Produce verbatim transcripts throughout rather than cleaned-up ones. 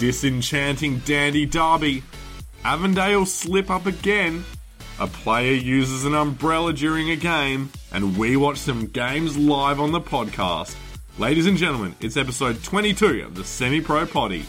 Disenchanting Dandy Derby. Avondale slip up again. A player uses an umbrella during a game. And we watch some games live on the podcast. Ladies and gentlemen, it's episode twenty-two of the Semi-Pro Potty.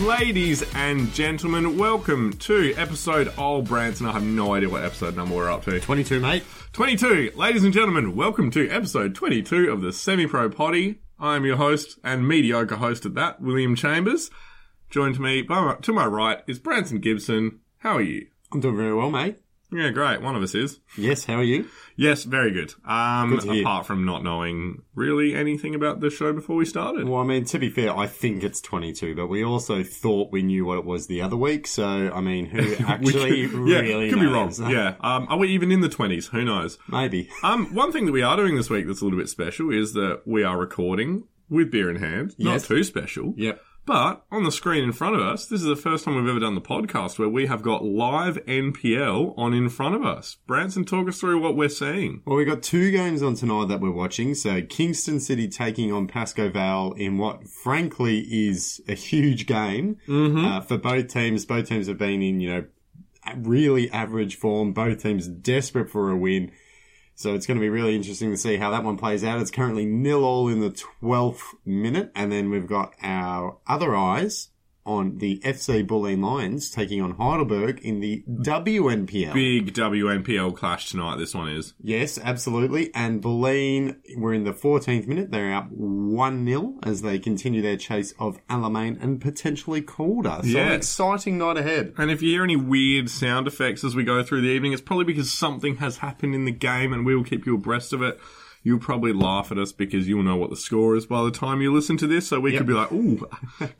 Ladies and gentlemen, welcome to episode old Branson. I have no idea what episode number we're up to. twenty-two, mate. twenty-two. Ladies and gentlemen, welcome to episode twenty-two of the Semi-Pro Potty. I'm your host, and mediocre host at that, William Chambers. Joined me by my, to my right is Branson Gibson. How are you? I'm doing very well, mate. Yeah, great. One of us is. Yes, how are you? Yes, very good. Um, good to apart hear. From not knowing really anything about the show before we started. Well, I mean, to be fair, I think it's twenty-two, but we also thought we knew what it was the other week, so, I mean, who actually could, yeah, really could knows? Could be wrong, yeah. Um, are we even in the twenties? Who knows? Maybe. um, one thing that we are doing this week that's a little bit special is that we are recording with beer in hand. Yes. Not too special. Yep. But on the screen in front of us, this is the first time we've ever done the podcast where we have got live N P L on in front of us. Branson, talk us through what we're seeing. Well, we've got two games on tonight that we're watching. So Kingston City taking on Pascoe Vale in what, frankly, is a huge game mm-hmm. uh, for both teams. Both teams have been in, you know, really average form. Both teams desperate for a win. So it's going to be really interesting to see how that one plays out. It's currently nil-all in the twelfth minute. And then we've got our other eyes on the F C Bulleen Lions taking on Heidelberg in the W N P L. Big W N P L clash tonight, this one is. Yes, absolutely. And Bulleen were in the fourteenth minute. They're up one nil as they continue their chase of Alamein and potentially Calder. So yeah. An exciting night ahead. And if you hear any weird sound effects as we go through the evening, it's probably because something has happened in the game and we will keep you abreast of it. You'll probably laugh at us because you'll know what the score is by the time you listen to this. So we yep. could be like, ooh,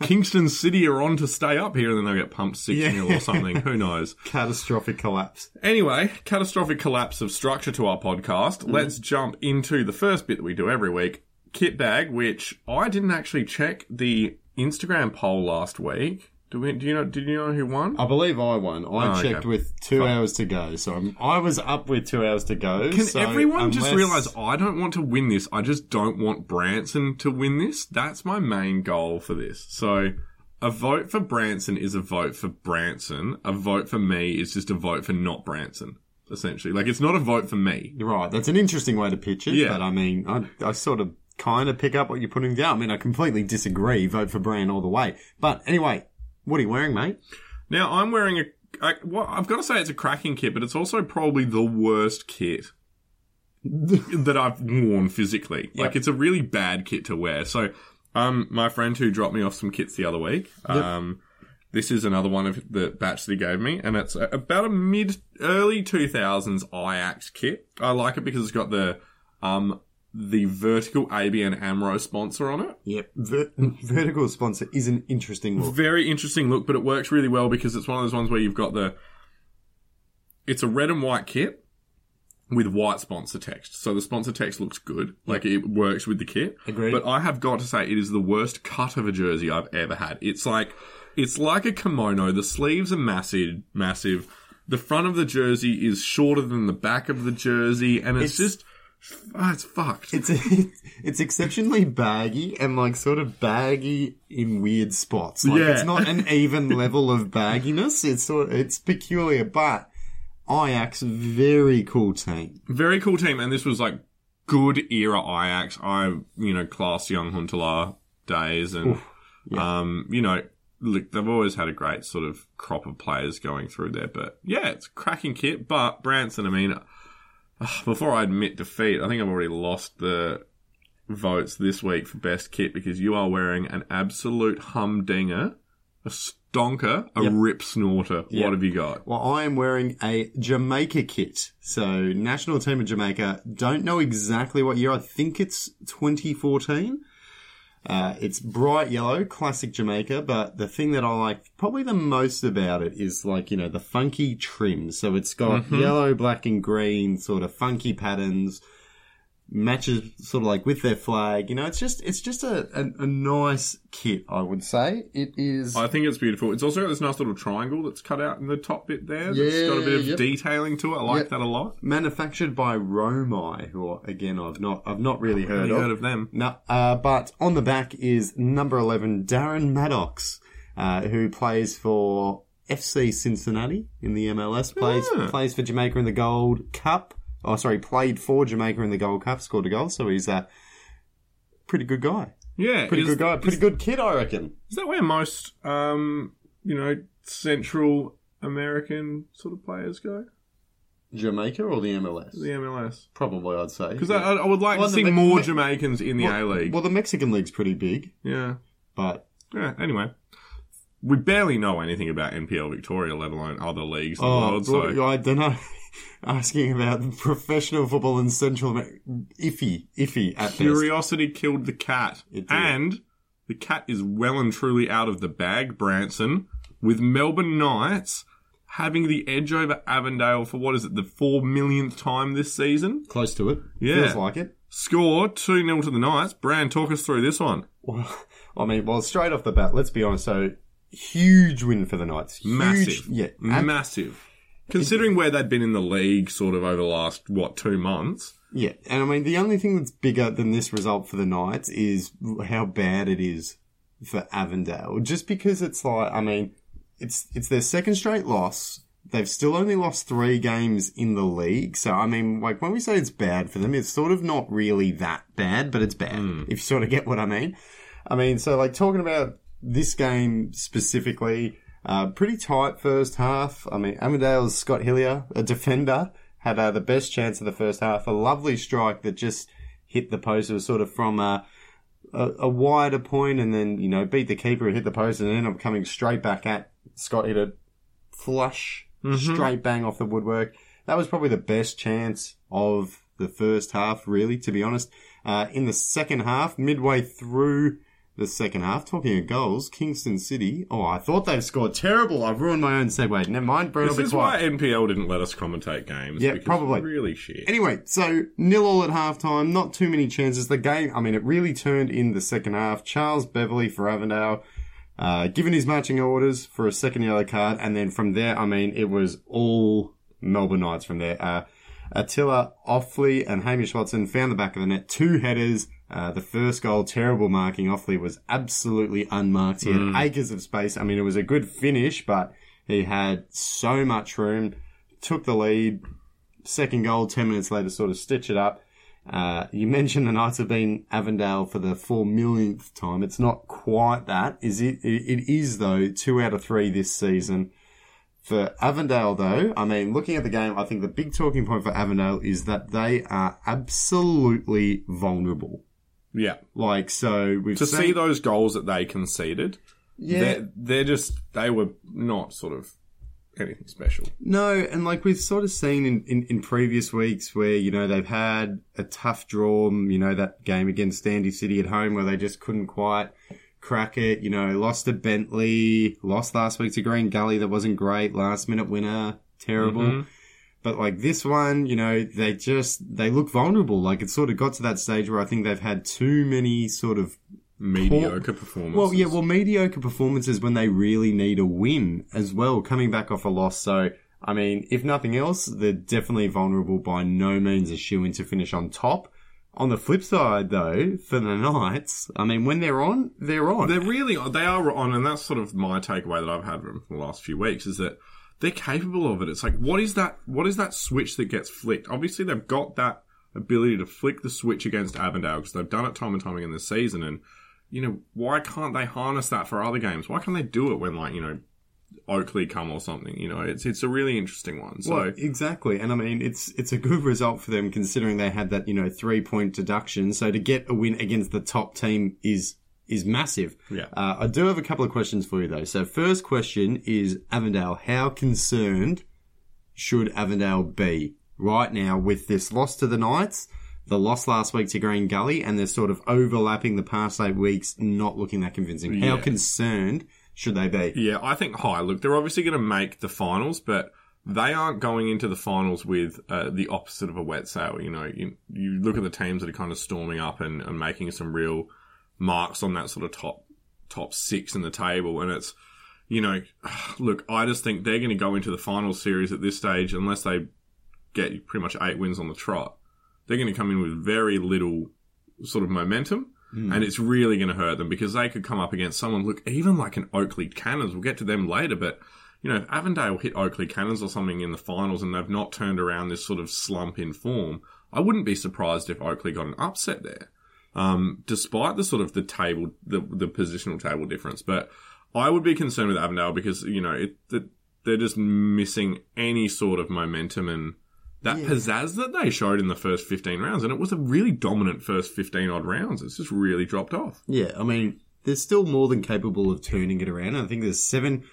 Kingston City are on to stay up here. And then they'll get pumped six nil yeah. or something. Who knows? Catastrophic collapse. Anyway, catastrophic collapse of structure to our podcast. Mm. Let's jump into the first bit that we do every week. Kit bag, which I didn't actually check the Instagram poll last week. Do we? Do you know? Did you know who won? I believe I won. I oh, checked okay. with two hours to go, so I'm, I was up with two hours to go. Can so everyone unless... just realise I don't want to win this? I just don't want Branson to win this. That's my main goal for this. So a vote for Branson is a vote for Branson. A vote for me is just a vote for not Branson. Essentially, like it's not a vote for me. Right. That's an interesting way to pitch it. Yeah. But I mean, I, I sort of kind of pick up what you're putting down. I mean, I completely disagree. Vote for Bran all the way. But anyway. What are you wearing, mate? Now, I'm wearing a... I, well, I've got to say it's a cracking kit, but it's also probably the worst kit that I've worn physically. Yep. Like, it's a really bad kit to wear. So, um, my friend who dropped me off some kits the other week, um, yep. this is another one of the batch that he gave me, and it's about a mid-early two thousands Ajax kit. I like it because it's got the... um. The vertical A B N AMRO sponsor on it. Yep. Ver- vertical sponsor is an interesting look. Very interesting look, but it works really well because it's one of those ones where you've got the... It's a red and white kit with white sponsor text. So the sponsor text looks good. Like, it works with the kit. Agreed. But I have got to say it is the worst cut of a jersey I've ever had. It's like it's like a kimono. The sleeves are massive. massive. The front of the jersey is shorter than the back of the jersey. And it's, it's- just... Oh, it's fucked. It's it's exceptionally baggy and like sort of baggy in weird spots. Like yeah. It's not an even level of bagginess. It's sort of, it's peculiar, but Ajax, very cool team. Very cool team, and this was like good era Ajax. I you know class young Huntelaar days, and Oof, yeah. um you know look they've always had a great sort of crop of players going through there, but yeah, it's a cracking kit. But Branson, I mean. Before I admit defeat, I think I've already lost the votes this week for best kit because you are wearing an absolute humdinger, a stonker, a yep. rip snorter. Yep. What have you got? Well, I am wearing a Jamaica kit. So, national team of Jamaica. Don't know exactly what year. I think it's twenty fourteen. Uh, it's bright yellow, classic Jamaica, but the thing that I like probably the most about it is like, you know, the funky trim. So it's got mm-hmm. yellow, black and green sort of funky patterns. matches sort of like with their flag. You know, it's just it's just a, a, a nice kit, I would say. It is. I think it's beautiful. It's also got this nice little triangle that's cut out in the top bit there. Yeah, that's got a bit of yep. detailing to it. I like yep. that a lot. Manufactured by Romai, who again I've not I've not really, I've heard, really of. heard of them. No, uh, but on the back is number eleven, Darren Maddox, uh, who plays for F C Cincinnati in the M L S. Plays yeah. plays for Jamaica in the Gold Cup. Oh, sorry, played for Jamaica in the Gold Cup, scored a goal, so he's a pretty good guy. Yeah. Pretty is, good guy, pretty is, good kid, I reckon. Is that where most, um, you know, Central American sort of players go? Jamaica or the M L S? The M L S. Probably, I'd say. Because yeah. I, I would like well, to see Me- more Jamaicans in the well, A-League. Well, the Mexican League's pretty big. Yeah. But... yeah, anyway. We barely know anything about N P L Victoria, let alone other leagues in oh, the world, bro- so... I don't know. Asking about professional football in Central America. Iffy, iffy at best. Curiosity killed the cat. And the cat is well and truly out of the bag, Branson, with Melbourne Knights having the edge over Avondale for, what is it, the four millionth time this season? Close to it. Yeah. Feels like it. Score two nil to the Knights. Brand, talk us through this one. Well, I mean, well, straight off the bat, let's be honest. So, huge win for the Knights. Huge, massive. Yeah. Ab- massive. Considering where they'd been in the league sort of over the last, what, two months. Yeah, and I mean, the only thing that's bigger than this result for the Knights is how bad it is for Avondale. Just because it's like, I mean, it's it's their second straight loss. They've still only lost three games in the league. So, I mean, like, when we say it's bad for them, it's sort of not really that bad, but it's bad, mm. if you sort of get what I mean. I mean, so, like, talking about this game specifically... Uh, pretty tight first half. I mean, Avondale's Scott Hillier, a defender, had uh, the best chance of the first half. A lovely strike that just hit the post. It was sort of from a, a, a wider point and then, you know, beat the keeper, hit the post, and then ended up coming straight back at Scott. Hit a flush, mm-hmm. straight bang off the woodwork. That was probably the best chance of the first half, really, to be honest. Uh, in the second half, midway through... the second half, talking of goals, Kingston City. Oh, I thought they'd scored terrible. I've ruined my own segue. Never mind. This is why N P L didn't let us commentate games. Yeah, probably. Really shit. Anyway, so nil all at halftime. Not too many chances. The game, I mean, it really turned in the second half. Charles Beverley for Avondale, uh, given his marching orders for a second yellow card. And then from there, I mean, it was all Melbourne Knights from there. Uh, Attila Ofli and Hamish Watson found the back of the net. Two headers. Uh, the first goal, terrible marking. Offley was absolutely unmarked. He had mm. acres of space. I mean, it was a good finish, but he had so much room. Took the lead. Second goal, ten minutes later, sort of stitch it up. Uh, you mentioned the Knights have been Avondale for the four millionth time. It's not quite that. Is it? It is, though, two out of three this season. For Avondale, though, I mean, looking at the game, I think the big talking point for Avondale is that they are absolutely vulnerable. Yeah. Like, so we've To seen... see those goals that they conceded, yeah. they're, they're just, they were not sort of anything special. No, and like we've sort of seen in, in, in previous weeks where, you know, they've had a tough draw, you know, that game against Dandy City at home where they just couldn't quite crack it, you know, lost to Bentley, lost last week to Green Gully, that wasn't great, last minute winner, terrible. Mm-hmm. But, like, this one, you know, they just... they look vulnerable. Like, it sort of got to that stage where I think they've had too many sort of... mediocre por- performances. Well, yeah, well, mediocre performances when they really need a win as well, coming back off a loss. So, I mean, if nothing else, they're definitely vulnerable, by no means a shoo-in to finish on top. On the flip side, though, for the Knights, I mean, when they're on, they're on. They're really... They are on, and that's sort of my takeaway that I've had from the last few weeks, is that... they're capable of it. It's like, what is that? What is that switch that gets flicked? Obviously, they've got that ability to flick the switch against Avondale because they've done it time and time again this season. And, you know, why can't they harness that for other games? Why can't they do it when, like, you know, Oakley come or something? You know, it's it's a really interesting one. So well, exactly. And, I mean, it's it's a good result for them considering they had that, you know, three-point deduction. So to get a win against the top team is... is massive. Yeah. Uh, I do have a couple of questions for you, though. So, first question is, Avondale, how concerned should Avondale be right now with this loss to the Knights, the loss last week to Green Gully, and they're sort of overlapping the past eight weeks, not looking that convincing? Yeah. How concerned should they be? Yeah, I think high. Look, they're obviously going to make the finals, but they aren't going into the finals with uh, the opposite of a wet sail. You know, you, you look at the teams that are kind of storming up and, and making some real marks on that sort of top top six in the table. And it's, you know, look, I just think they're going to go into the final series at this stage, unless they get pretty much eight wins on the trot. They're going to come in with very little sort of momentum. Mm. And it's really going to hurt them, because they could come up against someone, look, even like an Oakley Cannons. We'll get to them later, but, you know, if Avondale hit Oakley Cannons or something in the finals and they've not turned around this sort of slump in form, I wouldn't be surprised if Oakley got an upset there, um, despite the sort of the table, the, the positional table difference. But I would be concerned with Avondale because, you know, it, it, they're just missing any sort of momentum and that yeah. pizzazz that they showed in the first fifteen rounds, and it was a really dominant first fifteen-odd rounds. It's just really dropped off. Yeah, I mean, they're still more than capable of turning it around. I think there's seven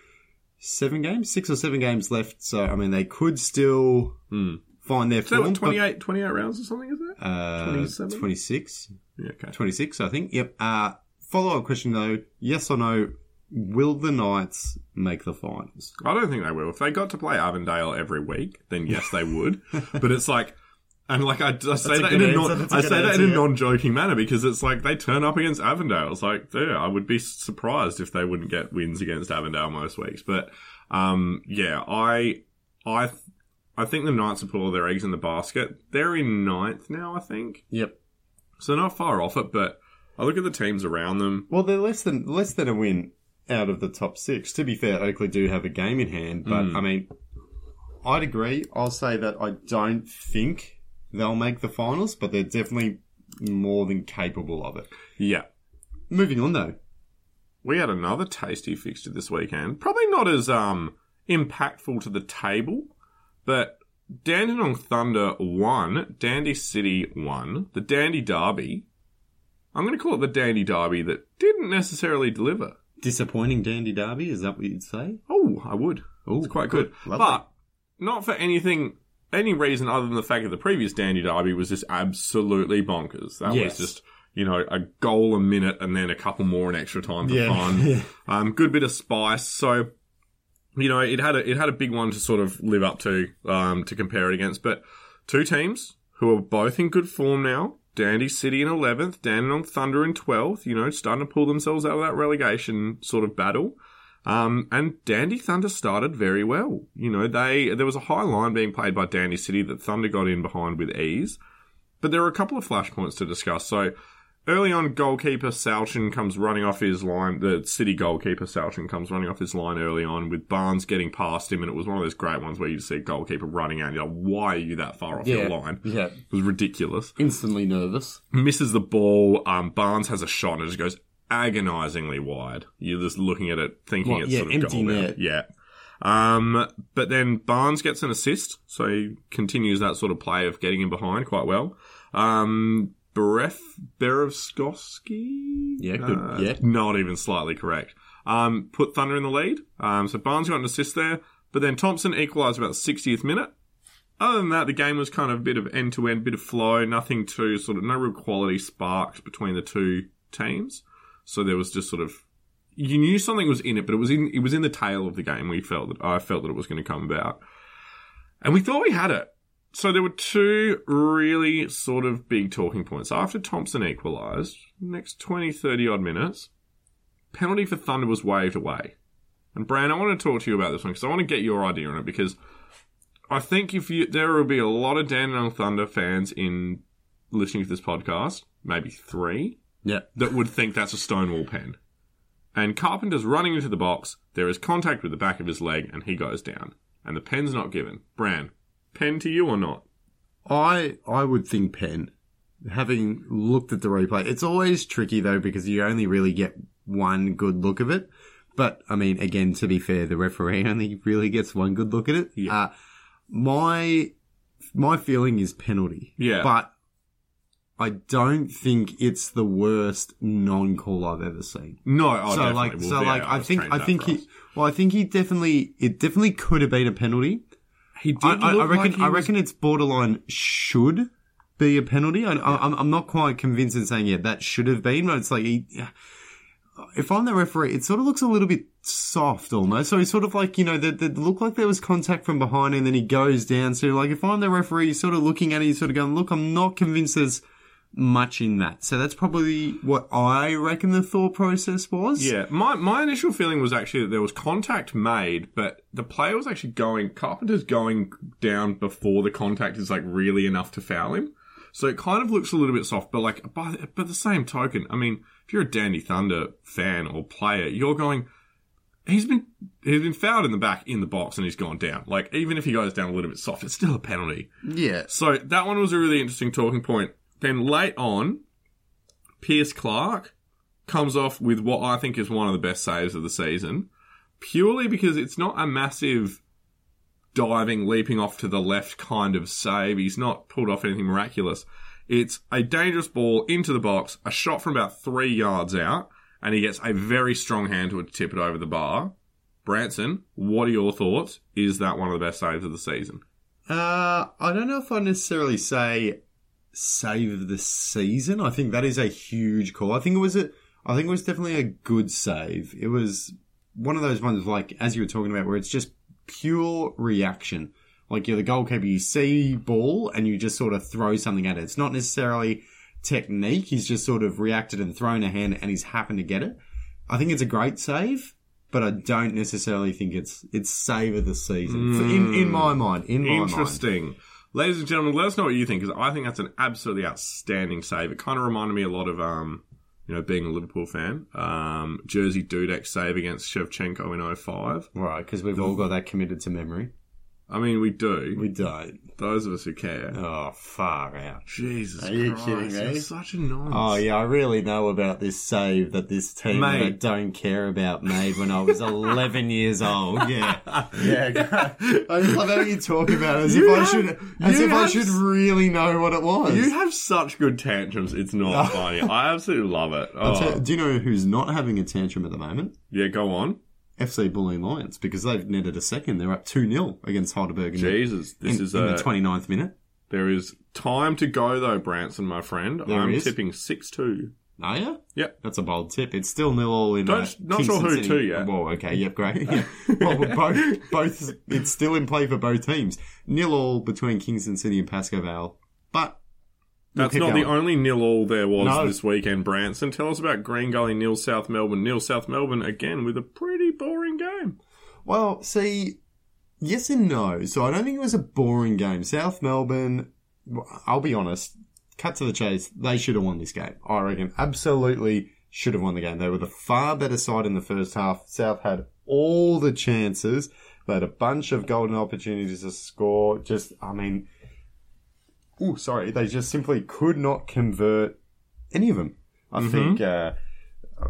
seven games, six or seven games left. So, I mean, they could still mm. find their form. Is that like twenty-eight rounds or something, is that? Uh, twenty-seven? twenty-six. Yeah, okay. twenty-six, I think. Yep. Uh, follow-up question, though. Yes or no, will the Knights make the finals? I don't think they will. If they got to play Avondale every week, then yes, they would. But it's like, and like I, I say that in a non, I say that in a non-joking manner, because it's like they turn up against Avondale. It's like, yeah, I would be surprised if they wouldn't get wins against Avondale most weeks. But um, yeah, I, I, I think the Knights have put all their eggs in the basket. They're in ninth now, I think. Yep. So they're not far off it, but I look at the teams around them. Well, they're less than less than a win out of the top six. To be fair, Oakley do have a game in hand, but mm. I mean, I'd agree. I'll say that I don't think they'll make the finals, but they're definitely more than capable of it. Yeah. Moving on, though. We had another tasty fixture this weekend. Probably not as um impactful to the table, but Dandenong Thunder won, Dandy City won, the Dandy Derby. I'm going to call it the Dandy Derby that didn't necessarily deliver. Disappointing Dandy Derby, is that what you'd say? Oh, I would. Ooh, it's quite good. good. But not for anything, any reason other than the fact that the previous Dandy Derby was just absolutely bonkers. That yes. was just, you know, a goal a minute and then a couple more in extra time for yeah. fun. um, good bit of spice. So, you know, it had a, it had a big one to sort of live up to, um, to compare it against. But two teams who are both in good form now. Dandy City in eleventh, Dandenong Thunder in twelfth, you know, starting to pull themselves out of that relegation sort of battle. Um, and Dandy Thunder started very well. You know, they there was a high line being played by Dandy City that Thunder got in behind with ease. But there were a couple of flashpoints to discuss. So, early on, goalkeeper Salchin comes running off his line. The City goalkeeper Salchin comes running off his line early on with Barnes getting past him. And it was one of those great ones where you see a goalkeeper running out and you're like, why are you that far off yeah, your line? Yeah. It was ridiculous. Instantly nervous. Misses the ball. Um, Barnes has a shot and it just goes agonizingly wide. You're just looking at it, thinking well, it's yeah, sort of empty goal net. Out. Yeah. Um, but then Barnes gets an assist. So he continues that sort of play of getting him behind quite well. Um... Beref Berevskovsky? Yeah, good. Uh, yeah. Not even slightly correct. Um, put Thunder in the lead. Um, so Barnes got an assist there. But then Thompson equalised about the sixtieth minute. Other than that, the game was kind of a bit of end-to-end, bit of flow, nothing too, sort of, no real quality sparked between the two teams. So there was just sort of, you knew something was in it, but it was in, it was in the tail of the game. We felt that, I felt that it was going to come about. And we thought we had it. So there were two really sort of big talking points. After Thompson equalised, next twenty, thirty-odd minutes, penalty for Thunder was waved away. And, Bran, I want to talk to you about this one because I want to get your idea on it, because I think if you there will be a lot of Dandenong Thunder fans in listening to this podcast, maybe three, yeah, that would think that's a Stonewall pen. And Carpenter's running into the box, there is contact with the back of his leg, and he goes down. And the pen's not given. Bran, pen to you or not? I I would think pen. Having looked at the replay, it's always tricky though because you only really get one good look of it. But I mean, again, to be fair, the referee only really gets one good look at it. Yeah. Uh, my my feeling is penalty. Yeah. But I don't think it's the worst non-call I've ever seen. No, I so like will so be, like yeah, I, I think I think he well I think he definitely it definitely could have been a penalty. He did. I, I reckon. Like he I reckon was... it's borderline should be a penalty. I, yeah. I, I'm I'm not quite convinced in saying yeah that should have been, but it's like he, if I'm the referee, it sort of looks a little bit soft almost. So it's sort of like, you know, that looked like there was contact from behind and then he goes down. So like if I'm the referee, you're sort of looking at it, you're sort of going, look, I'm not convinced there's much in that. So that's probably what I reckon the thought process was. Yeah, my my initial feeling was actually that there was contact made, but the player was actually going, Carpenter's going down before the contact is like really enough to foul him. So it kind of looks a little bit soft, but like, by the, by the same token, I mean, if you're a Dandy Thunder fan or player, you're going, he's been he's been fouled in the back in the box and he's gone down. Like, even if he goes down a little bit soft, it's still a penalty. Yeah. So that one was a really interesting talking point. Then late on, Pierce Clark comes off with what I think is one of the best saves of the season, purely because it's not a massive diving, leaping off to the left kind of save. He's not pulled off anything miraculous. It's a dangerous ball into the box, a shot from about three yards out, and he gets a very strong hand to tip it over the bar. Branson, what are your thoughts? Is that one of the best saves of the season? Uh, I don't know if I necessarily say save of the season. I think that is a huge call. I think it was a, I think it was definitely a good save. It was one of those ones, like, as you were talking about, where it's just pure reaction. Like, you're the goalkeeper, you see ball, and you just sort of throw something at it. It's not necessarily technique. He's just sort of reacted and thrown a hand, and he's happened to get it. I think it's a great save, but I don't necessarily think it's it's save of the season. Mm. In, in my mind. In my mind. Interesting. Ladies and gentlemen, let us know what you think, because I think that's an absolutely outstanding save. It kind of reminded me a lot of, um, you know, being a Liverpool fan, um, Jerzy Dudek's save against Shevchenko in oh five. Right, because we've the, all got that committed to memory. I mean, we do. We don't. Those of us who care. Oh, far out. Jesus Christ. Are you kidding me? You're such a nonce. Oh, yeah, I really know about this save that this team Mate. that I don't care about made when I was eleven years old. Yeah. Yeah. I just love how you talk about it as you if have, I should as if have, I should really know what it was. You have such good tantrums. It's not funny. I absolutely love it. Oh. T- do you know who's not having a tantrum at the moment? Yeah, go on. F C Bulleen Lions, because they've netted a second. They're up two nil against Heidelberg in, Jesus, this in, is in a, the twenty-ninth minute. There is time to go, though, Branson, my friend. There I'm is. tipping six two. Oh, yeah? Yep. That's a bold tip. It's still nil all in Don't, uh, Not Kingston sure who City. to yet. Well, okay, yep, great. Yeah. Well, both, both, it's still in play for both teams. Nil all between Kingston City and Pascoe Vale, but... That's not going. the only nil-all there was no. this weekend, Branson. Tell us about Green Gully nil South Melbourne. nil South Melbourne, again, with a pretty boring game. Well, see, yes and no. So I don't think it was a boring game. South Melbourne, I'll be honest, cut to the chase, they should have won this game. I reckon absolutely should have won the game. They were the far better side in the first half. South had all the chances. They had a bunch of golden opportunities to score. Just, I mean... Oh, sorry. They just simply could not convert any of them. I mm-hmm. think uh,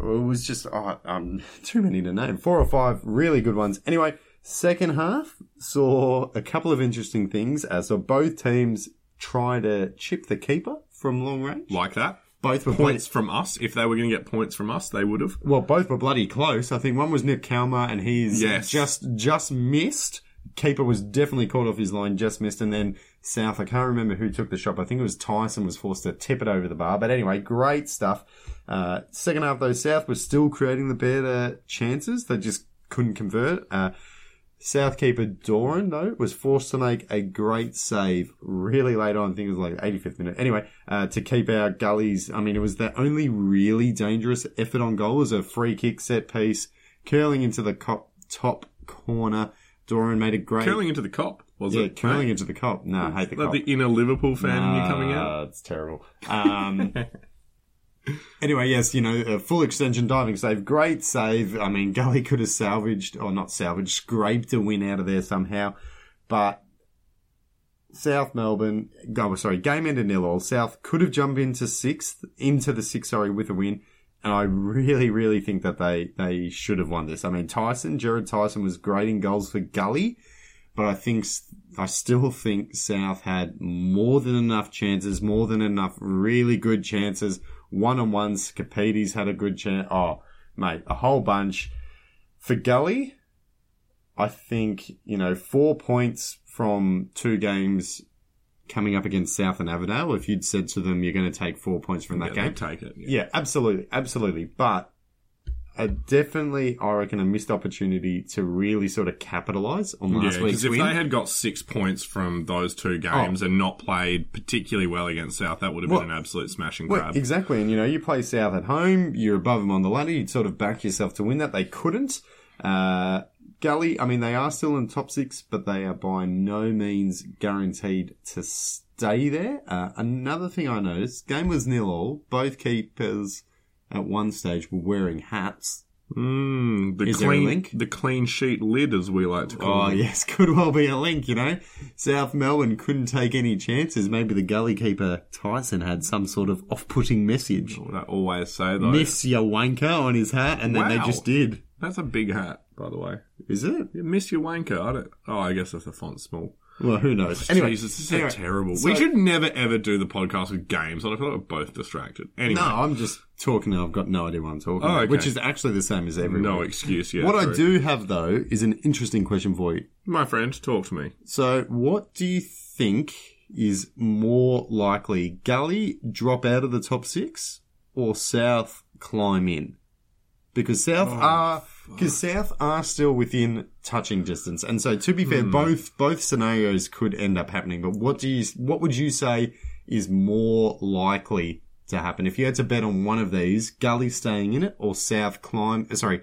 it was just oh, um, too many to name. Four or five really good ones. Anyway, second half saw a couple of interesting things. Uh, so both teams try to chip the keeper from long range. Like that. Both were points bloody- from us. If they were going to get points from us, they would have. Well, both were bloody close. I think one was Nick Kalmar, and he's yes. just just missed. Keeper was definitely caught off his line, just missed, and then South, I can't remember who took the shot. I think it was Tyson was forced to tip it over the bar. But anyway, great stuff. Uh, second half, though, South was still creating the better chances. They just couldn't convert. Uh, South keeper Doran, though, was forced to make a great save really late on. I think it was like eighty-fifth minute. Anyway, uh, to keep our gullies. I mean, it was the only really dangerous effort on goal. It was a free kick set piece curling into the cop, top corner. Doran made a great... Curling into the cop, was yeah, it? Yeah, curling mate? into the cop. No, I hate the like cop. Like the inner Liverpool fan in nah, you coming out? It's terrible. Um, anyway, yes, you know, a full extension diving save. Great save. I mean, Gully could have salvaged, or not salvaged, scraped a win out of there somehow. But South Melbourne... Oh, sorry, game ended nil all. South could have jumped into sixth, into the sixth, sorry, with a win. And I really, really think that they, they should have won this. I mean, Tyson, Jared Tyson was great in goals for Gully, but I think, I still think South had more than enough chances, more than enough really good chances. One-on-ones, Capedi's had a good chance. Oh, mate, a whole bunch. For Gully, I think, you know, four points from two games coming up against South and Avondale, if you'd said to them, you're going to take four points from that yeah, game. Take it. Yeah. yeah, absolutely. Absolutely. But a definitely, I reckon, a missed opportunity to really sort of capitalise on last yeah, week's win. Because if they had got six points from those two games oh. and not played particularly well against South, that would have well, been an absolute smash and well, grab. Exactly. And, you know, you play South at home, you're above them on the ladder, you'd sort of back yourself to win that. They couldn't. Uh, Gully, I mean, they are still in the top six, but they are by no means guaranteed to stay there. Uh, another thing I noticed, game was nil-all. Both keepers at one stage were wearing hats. Mm, the is clean, there a link? The clean sheet lid, as we like to call oh, it. Oh, yes, could well be a link, you know. South Melbourne couldn't take any chances. Maybe the Gully keeper, Tyson, had some sort of off-putting message. What I always say, though. Miss your wanker on his hat, and wow. then they just did. That's a big hat, by the way. Is it? You miss your wanker. I don't... Oh, I guess that's the font's small. Well, who knows? Anyway, Jesus, this is anyway, so terrible. So we should never, ever do the podcast with games. I feel like we're both distracted. Anyway. No, I'm just talking now. I've got no idea what I'm talking oh, about, okay. which is actually the same as everyone. No excuse, yeah. What true. I do have, though, is an interesting question for you. My friend, talk to me. So what do you think is more likely? Gully drop out of the top six or South climb in? Because South oh, are because South are still within touching distance, and so to be fair, mm. both both scenarios could end up happening. But what do you what would you say is more likely to happen if you had to bet on one of these? Gully staying in it, or South climb? Sorry,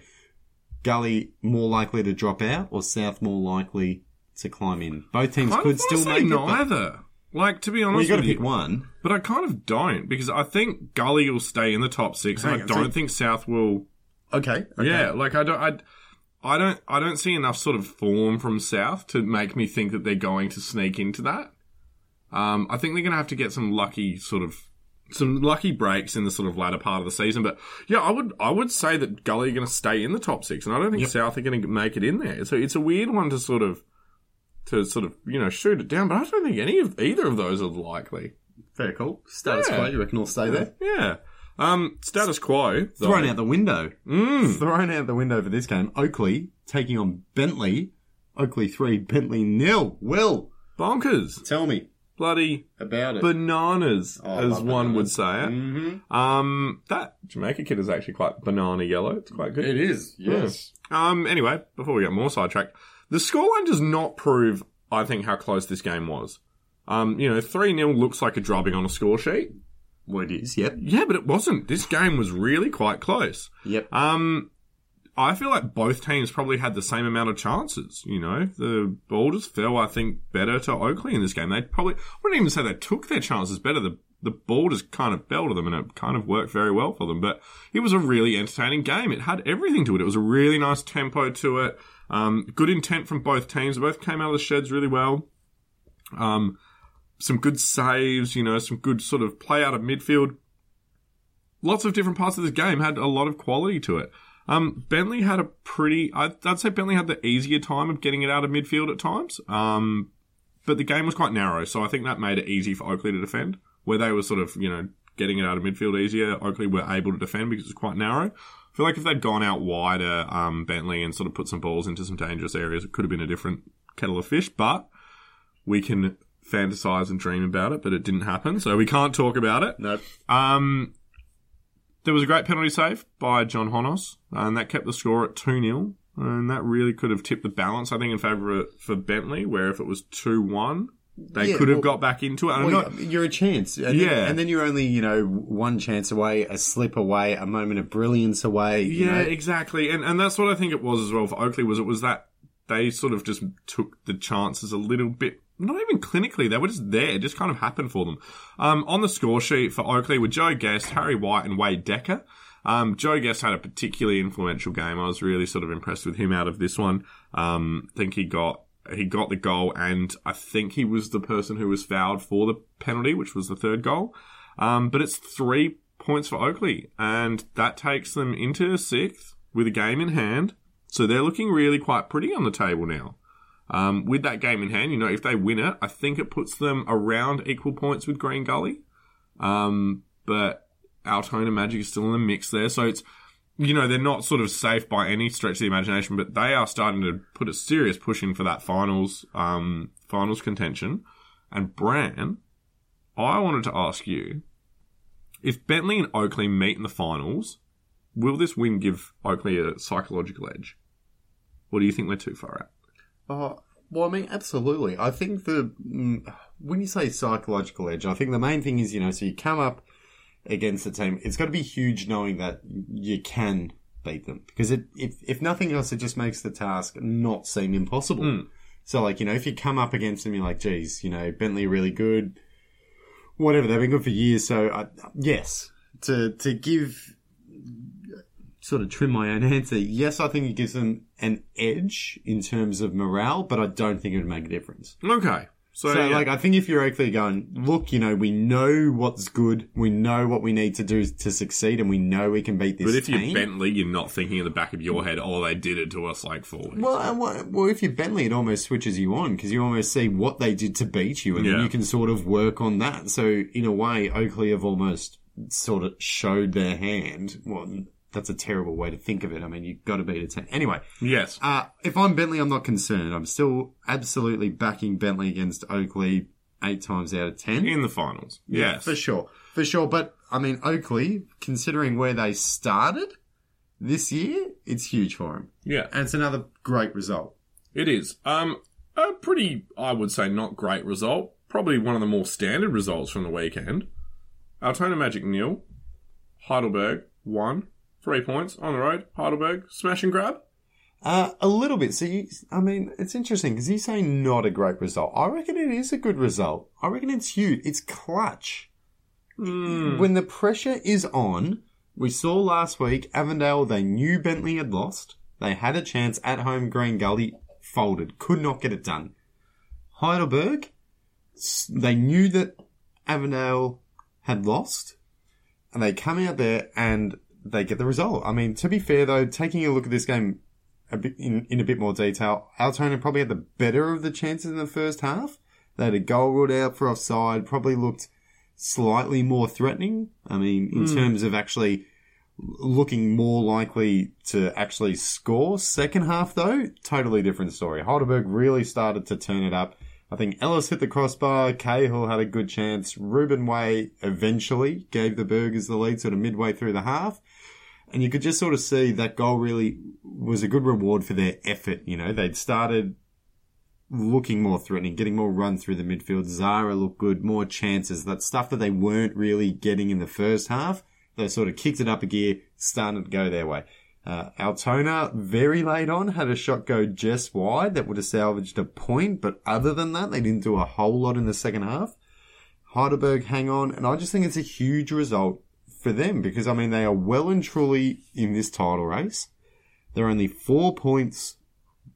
Gully more likely to drop out, or South more likely to climb in? Both teams I could still make neither. It, but- Like, to be honest well, you got to pick you, one. But I kind of don't, because I think Gully will stay in the top six, Hang and I don't see. think South will. Okay, okay. Yeah, like I don't, I, I don't, I don't see enough sort of form from South to make me think that they're going to sneak into that. Um, I think they're going to have to get some lucky sort of, some lucky breaks in the sort of latter part of the season. But yeah, I would, I would say that Gully are going to stay in the top six, and I don't think yep. South are going to make it in there. So it's a weird one to sort of, to sort of you know shoot it down. But I don't think any of either of those are likely. Fair call. Status yeah. quo. You reckon we'll stay there? Yeah. Um, status quo. Though. Thrown out the window. Mm. Thrown out the window for this game. Oakley taking on Bentley. Oakley three, Bentley nil. Will. Bonkers. Tell me. Bloody. About it. Bananas, oh, as one bananas. would say it. Mm-hmm. Um, that Jamaica kid is actually quite banana yellow. It's quite good. It is, yes. Yeah. Um, anyway, before we get more sidetracked, the scoreline does not prove, I think, how close this game was. Um, you know, three nil looks like a drubbing on a score sheet. Well, it is, yep. Yeah, but it wasn't. This game was really quite close. Yep. Um, I feel like both teams probably had the same amount of chances, you know. The ball just fell, I think, better to Oakley in this game. They probably, I wouldn't even say they took their chances better. The the ball just kind of fell to them, and it kind of worked very well for them. But it was a really entertaining game. It had everything to it. It was a really nice tempo to it. Um, good intent from both teams. They both came out of the sheds really well. Um... Some good saves, you know, some good sort of play out of midfield. Lots of different parts of this game had a lot of quality to it. Um, Bentley had a pretty... I'd, I'd say Bentley had the easier time of getting it out of midfield at times. Um, but the game was quite narrow, so I think that made it easy for Oakley to defend. Where they were sort of, you know, getting it out of midfield easier, Oakley were able to defend because it was quite narrow. I feel like if they'd gone out wider, um, Bentley, and sort of put some balls into some dangerous areas, it could have been a different kettle of fish, but we can... fantasize and dream about it, but it didn't happen, so we can't talk about it. Nope. Um, there was a great penalty save by John Honos, and that kept the score at two nil, and that really could have tipped the balance, I think, in favour of, for Bentley, where if it was two one, they yeah, could have well, got back into it. I'm well, not, you're a chance. And yeah. Then, and then you're only, you know, one chance away, a slip away, a moment of brilliance away. You yeah, know. exactly. And and that's what I think it was as well for Oakley, was it was that they sort of just took the chances a little bit. Not even clinically, they were just there. It just kind of happened for them. Um, on the score sheet for Oakley were Joe Guest, Harry White, and Wade Decker. Um, Joe Guest had a particularly influential game. I was really sort of impressed with him out of this one. Um, I think he got he got the goal, and I think he was the person who was fouled for the penalty, which was the third goal. Um, but it's three points for Oakley, and that takes them into sixth with a game in hand. So they're looking really quite pretty on the table now. Um, with that game in hand, you know, if they win it, I think it puts them around equal points with Green Gully. Um, but Altona Magic is still in the mix there. So it's, you know, they're not sort of safe by any stretch of the imagination, but they are starting to put a serious push in for that finals, um, finals contention. And Bran, I wanted to ask you, if Bentley and Oakley meet in the finals, Will this win give Oakley a psychological edge? Or do you think we're too far out? Oh, well, I mean, absolutely. I think the... When you say psychological edge, I think the main thing is, you know, so you come up against a team. It's got to be huge knowing that you can beat them. Because it, if, if nothing else, it just makes the task not seem impossible. Mm. So, like, you know, if you come up against them, you're like, geez, you know, Bentley are really good. Whatever, they've been good for years. So, I, yes, to to give... sort of trim my own answer. Yes, I think it gives them an edge in terms of morale, but I don't think it would make a difference. Okay. So, so yeah. like, I think if you're actually going, look, you know, we know what's good, we know what we need to do to succeed, and we know we can beat this team. But if team. you're Bentley, you're not thinking in the back of your head, oh, they did it to us like four weeks. Well, well if you're Bentley, it almost switches you on, because you almost see what they did to beat you, and yeah. then you can sort of work on that. So, in a way, Oakley have almost sort of showed their hand. Well, that's a terrible way to think of it. I mean, you've got to beat a team. Anyway. Yes. Uh, if I'm Bentley, I'm not concerned. I'm still absolutely backing Bentley against Oakley eight times out of ten. In the finals. Yeah, yes. For sure. For sure. But, I mean, Oakley, considering where they started this year, it's huge for them. Yeah. And it's another great result. It is. Um, a pretty, I would say, not great result. Probably one of the more standard results from the weekend. Altona Magic nil. Heidelberg one. Three points on the road, Heidelberg, smash and grab? Uh, a little bit. So, you, I mean, it's interesting because you say not a great result. I reckon it is a good result. I reckon it's huge. It's clutch. Mm. When the pressure is on, we saw last week, Avondale, they knew Bentley had lost. They had a chance at home, Green Gully, folded. Could not get it done. Heidelberg, they knew that Avondale had lost. And they come out there and... they get the result. I mean, to be fair, though, taking a look at this game a bit in, in a bit more detail, Altona probably had the better of the chances in the first half. They had a goal ruled out for offside, probably looked slightly more threatening. I mean, in mm. terms of actually looking more likely to actually score. Second half, though, totally different story. Heidelberg really started to turn it up. I think Ellis hit the crossbar, Cahill had a good chance, Ruben Way eventually gave the Burgers the lead sort of midway through the half. And you could just sort of see that goal really was a good reward for their effort. You know, they'd started looking more threatening, getting more run through the midfield. Zara looked good, more chances, that stuff that they weren't really getting in the first half. They sort of kicked it up a gear, started to go their way. Uh, Altona, very late on, had a shot go just wide that would have salvaged a point, but other than that, they didn't do a whole lot in the second half. Heidelberg hang on, and I just think it's a huge result for them because, I mean, they are well and truly in this title race. They're only four points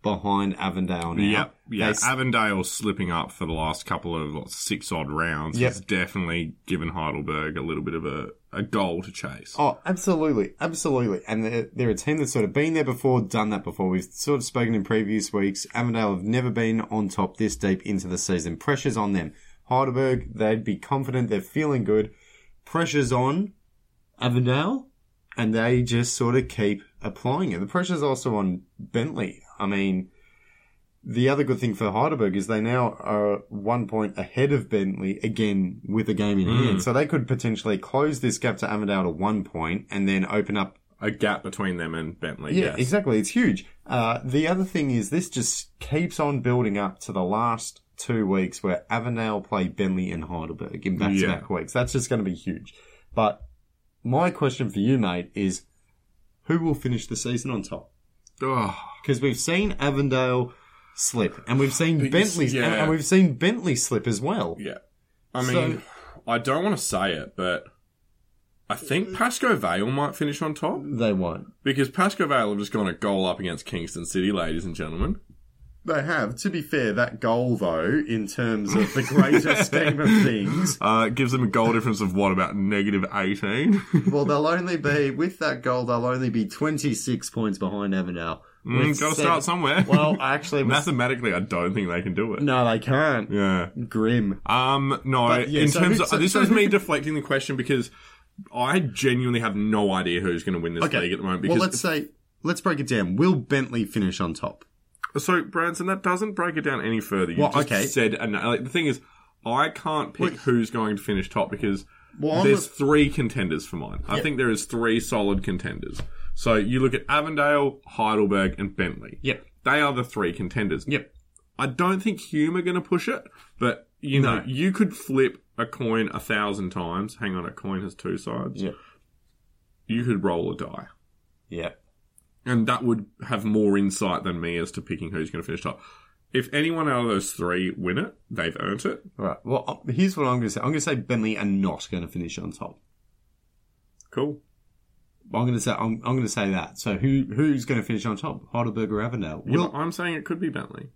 behind Avondale now. Yep, yeah, s- Avondale slipping up for the last couple of what, six odd rounds yep. has definitely given Heidelberg a little bit of a... a goal to chase. Oh, absolutely. Absolutely. And they're, they're a team that's sort of been there before, done that before. We've sort of spoken in previous weeks. Avondale have never been on top this deep into the season. Pressure's on them. Heidelberg, they'd be confident. They're feeling good. Pressure's on Avondale, and they just sort of keep applying it. The pressure's also on Bentley. I mean, the other good thing for Heidelberg is they now are one point ahead of Bentley, again, with a game in mm. hand. So they could potentially close this gap to Avondale to one point and then open up... a gap between them and Bentley, yeah, yes. exactly. It's huge. Uh, the other thing is this just keeps on building up to the last two weeks where Avondale play Bentley and Heidelberg in back-to-back yeah. weeks. That's just going to be huge. But my question for you, mate, is who will finish the season on top? Because we've seen Avondale... slip, and we've seen Bentley, yeah. and we've seen Bentley slip as well. Yeah, I mean, so, I don't want to say it, but I think Pascoe Vale might finish on top. They won't, because Pascoe Vale have just gone a goal up against Kingston City, ladies and gentlemen. They have. To be fair, that goal though, in terms of the greater scheme of things, uh, gives them a goal difference of what, about negative eighteen. Well, they'll only be with that goal. They'll only be twenty-six points behind Avondale. Mm, gotta start somewhere. Well, actually... mathematically, I don't think they can do it. No, they can't. Yeah. Grim. Um, no, but, yeah, in so terms who, of... So, this so is who, me deflecting the question because I genuinely have no idea who's going to win this okay. league at the moment. Because well, let's say... Let's break it down. Will Bentley finish on top? So, Branson, that doesn't break it down any further. You well, just okay. said... Like, the thing is, I can't pick Wait. who's going to finish top because... Well, there's a- three contenders for mine. I yep. think there is three solid contenders. So you look at Avondale, Heidelberg, and Bentley. Yep. They are the three contenders. Yep. I don't think Hume are going to push it, but, you know, no. you could flip a coin a thousand times. Hang on, a coin has two sides. Yep. You could roll a die. Yeah. And that would have more insight than me as to picking who's going to finish top. If anyone out of those three win it, they've earned it. All right. Well, here's what I'm going to say. I'm going to say Bentley are not going to finish on top. Cool. I'm going to say I'm, I'm going to say that. So who who's going to finish on top? Heidelberg or Avondale? Yeah, well, I'm saying it could be Bentley.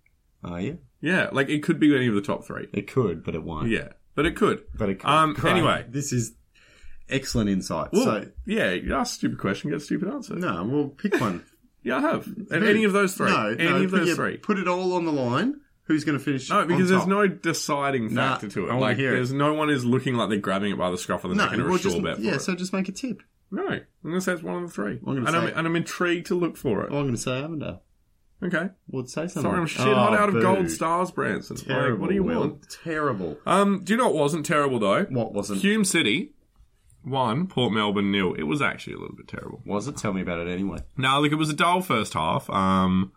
Oh uh, yeah. Yeah, like it could be any of the top three. It could, but it won't. Yeah, but it could. But it could. Um. Great. Anyway, this is excellent insight. Well, so yeah, you ask a stupid question, get a stupid answer. No, we'll pick one. Yeah, I have. And any of those three. No, any no, of those yeah, three. Put it all on the line. Who's going to finish? No, because on top? There's no deciding factor nah, to it. I like, hear it. There's no one is looking like they're grabbing it by the scruff of the no, neck and we'll a just, bet. Yeah, so it. Just make a tip. No, I'm going to say it's one of the three. I'm and, say, I'm, and I'm intrigued to look for it. Well, I'm going to say Avondale. Okay. Well, say something. Sorry, I'm shit oh, hot out of boo. Gold stars, Branson. Terrible. Like, what do you Will. Want? Terrible. Um, do you know what wasn't terrible, though? What wasn't? Hume City. One, Port Melbourne nil. It was actually a little bit terrible. Was it? Tell me about it anyway. No, look, it was a dull first half. Um,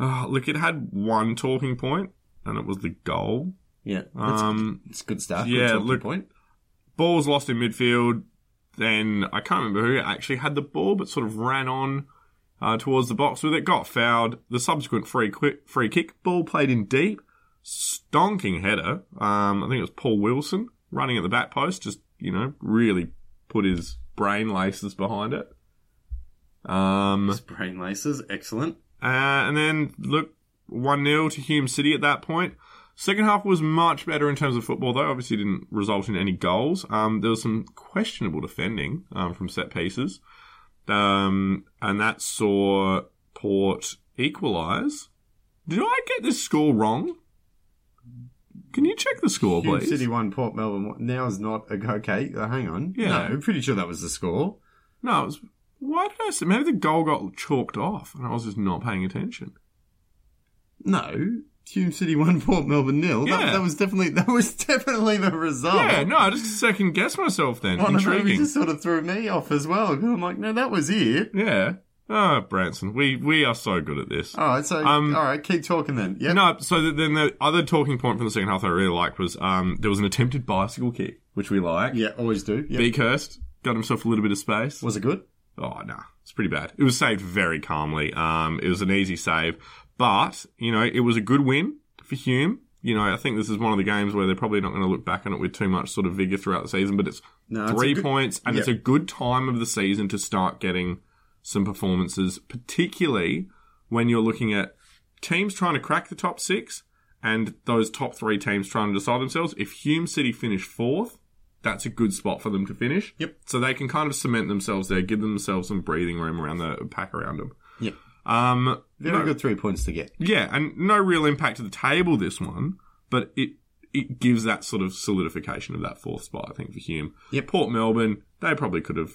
uh, look, it had one talking point, and it was the goal. Yeah, that's, um, it's good stuff. Yeah, good talking look, point. Ball was lost in midfield. Then I can't remember who actually had the ball, but sort of ran on uh, towards the box with it. Got fouled. The subsequent free quick, free kick. Ball played in deep, stonking header. Um, I think it was Paul Wilson running at the back post. Just. You know, really put his brain laces behind it. Um, his brain laces, excellent. Uh, and then, look, one nil to Hume City at that point. Second half was much better in terms of football, though. Obviously, didn't result in any goals. Um, there was some questionable defending um, from set pieces. Um, and that saw Port equalise. Did I get this score wrong? Can you check the score, Hume please? City one, Port Melbourne one. Now is not a go. Okay, uh, hang on. Yeah. No, I'm pretty sure that was the score. No, it was... Why did I say... Maybe the goal got chalked off and I was just not paying attention. No. Hume City one, Port Melbourne nil. Yeah. That, that was definitely that was definitely the result. Yeah, no, I just second-guessed myself then. Well, intriguing. It just sort of threw me off as well. I'm like, no, that was it. Yeah. Oh, Branson, we, we are so good at this. All right, so um, all right, keep talking then. Yep. No, so the, then the other talking point from the second half I really liked was um, there was an attempted bicycle kick, which we like. Yeah, always do. Yep. Beakhurst got himself a little bit of space. Was it good? Oh, no, nah, it's pretty bad. It was saved very calmly. Um, it was an easy save, but you know it was a good win for Hume. You know, I think this is one of the games where they're probably not going to look back on it with too much sort of vigour throughout the season. But it's no, three it's good, points, and yep. it's a good time of the season to start getting. Some performances, particularly when you're looking at teams trying to crack the top six and those top three teams trying to decide themselves. If Hume City finish fourth, that's a good spot for them to finish. Yep. So they can kind of cement themselves there, give themselves some breathing room around the pack around them. Yep. Um, Very no, good three points to get. Yeah, and no real impact to the table this one, but it it gives that sort of solidification of that fourth spot, I think, for Hume. Yep. Port Melbourne, they probably could have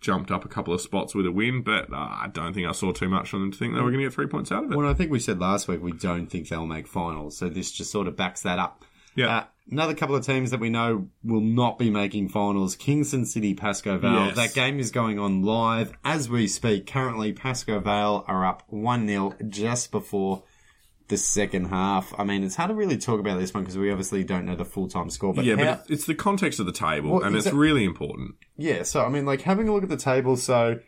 jumped up a couple of spots with a win, but uh, I don't think I saw too much from them to think they were going to get three points out of it. Well, I think we said last week we don't think they'll make finals, so this just sort of backs that up. Yeah. Uh, another couple of teams that we know will not be making finals, Kingston City, Pascoe Vale. Yes. That game is going on live as we speak. Currently, Pascoe Vale are up one nil just before the second half. I mean, it's hard to really talk about this one because we obviously don't know the full-time score. But yeah, how... but it's the context of the table, well, and it's that... really important. Yeah, so, I mean, like, having a look at the table, so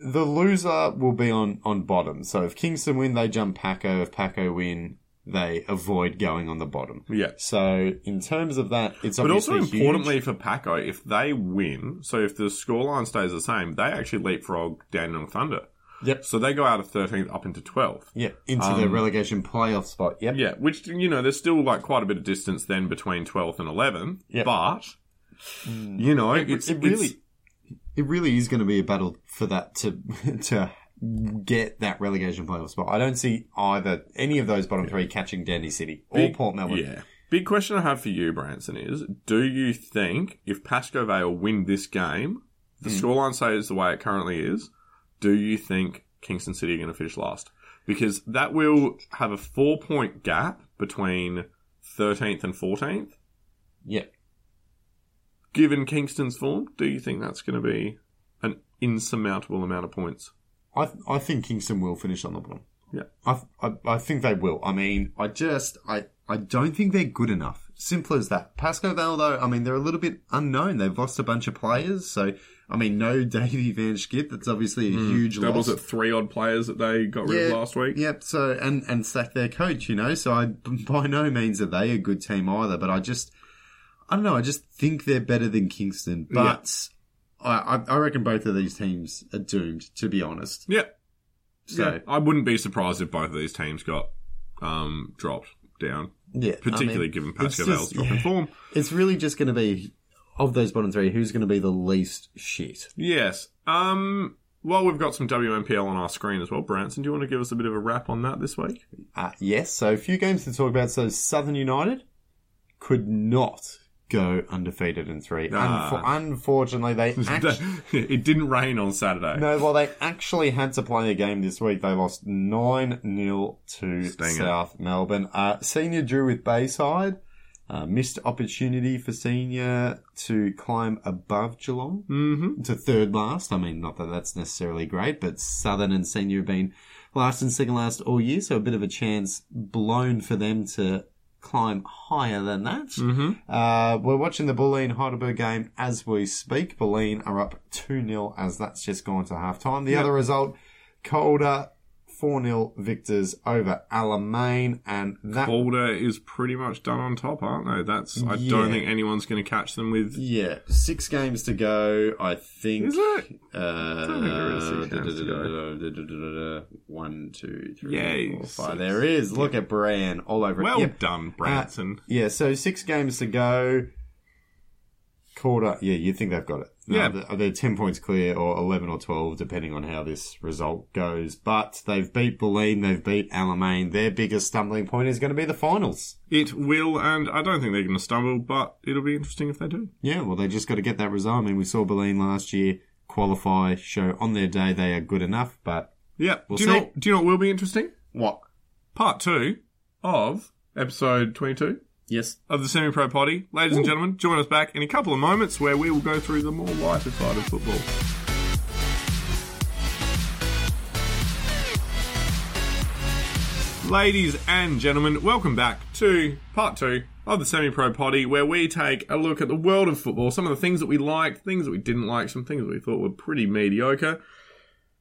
the loser will be on, on bottom. So if Kingston win, they jump Paco. If Paco win, they avoid going on the bottom. Yeah. So in terms of that, it's obviously But also huge. Importantly for Paco, if they win, so if the scoreline stays the same, they actually leapfrog Dandenong Thunder. Yep. So they go out of thirteenth up into twelfth. Yeah, into um, the relegation playoff spot. Yep. Yeah, which, you know, there's still like quite a bit of distance then between twelfth and eleventh. Yep. But, you know, it, it's, it really it's, it really is going to be a battle for that to to get that relegation playoff spot. I don't see either any of those bottom yeah. three catching Dandy City or Big, Port Melbourne. Yeah. Big question I have for you, Branson, is do you think if Pascoe Vale win this game, the mm. scoreline stays the way it currently is, do you think Kingston City are going to finish last? Because that will have a four-point gap between thirteenth and fourteenth. Yeah. given Kingston's form, do you think that's going to be an insurmountable amount of points? I th- I think Kingston will finish on the bottom. Yeah, I, th- I I think they will. I mean, I just I I don't think they're good enough. Simple as that. Pascoe Vale, though, I mean, they're a little bit unknown. They've lost a bunch of players, so. I mean, no Davey van Schip. That's obviously a mm, huge loss. Doubles at three odd players that they got rid yeah, of last week. Yep. So and and sacked their coach, you know. So I, by no means are they a good team either. But I just, I don't know. I just think they're better than Kingston. But yeah. I I reckon both of these teams are doomed, to be honest. Yeah. So yeah. I wouldn't be surprised if both of these teams got um, dropped down. Yeah. Particularly I mean, given Pascoe Vale's drop in yeah. form. It's really just going to be. Of those bottom three, who's going to be the least shit? Yes. Um, well, we've got some W N P L on our screen as well. Branson, do you want to give us a bit of a wrap on that this week? Uh, yes. So, a few games to talk about. So, Southern United could not go undefeated in three. Ah. Unf- unfortunately, they actually... It didn't rain on Saturday. No, well, they actually had to play a game this week. They lost nine nil to Stinger. South Melbourne. Uh, Senior drew with Bayside. Uh, missed opportunity for Senior to climb above Geelong mm-hmm. to third last. I mean, not that that's necessarily great, but Southern and Senior have been last and second last all year, so a bit of a chance blown for them to climb higher than that. Mm-hmm. Uh, we're watching the Bulleen-Heidelberg game as we speak. Bulleen are up two nil as that's just gone to half-time. The yep. other result, Calder... four nil victors over Alamein, and that... Calder is pretty much done on top, aren't they? That's I yeah. don't think anyone's going to catch them with... Yeah, six games to go, I think. Is it? Uh, I don't think there is six games to go. One, two, three, Yay, four, five. Six. There is. Look yeah. at Bran all over well it. Well yep. done, Branson. Uh, yeah, so six games to go. Calder, yeah, you think they've got it. No, yeah. They're, they're ten points clear or eleven or twelve, depending on how this result goes. But they've beat Bulleen, they've beat Alamein. Their biggest stumbling point is going to be the finals. It will, and I don't think they're going to stumble, but it'll be interesting if they do. Yeah, well, they just got to get that result. I mean, we saw Bulleen last year qualify, show on their day they are good enough, but yeah, we'll do you see. Know, do you know what will be interesting? What? Part two of episode twenty-two. Yes. Of the Semi-Pro Potty. Ladies Ooh. and gentlemen, join us back in a couple of moments where we will go through the more lighter side of football. Ladies and gentlemen, welcome back to part two of the Semi-Pro Potty, where we take a look at the world of football, some of the things that we liked, things that we didn't like, some things that we thought were pretty mediocre.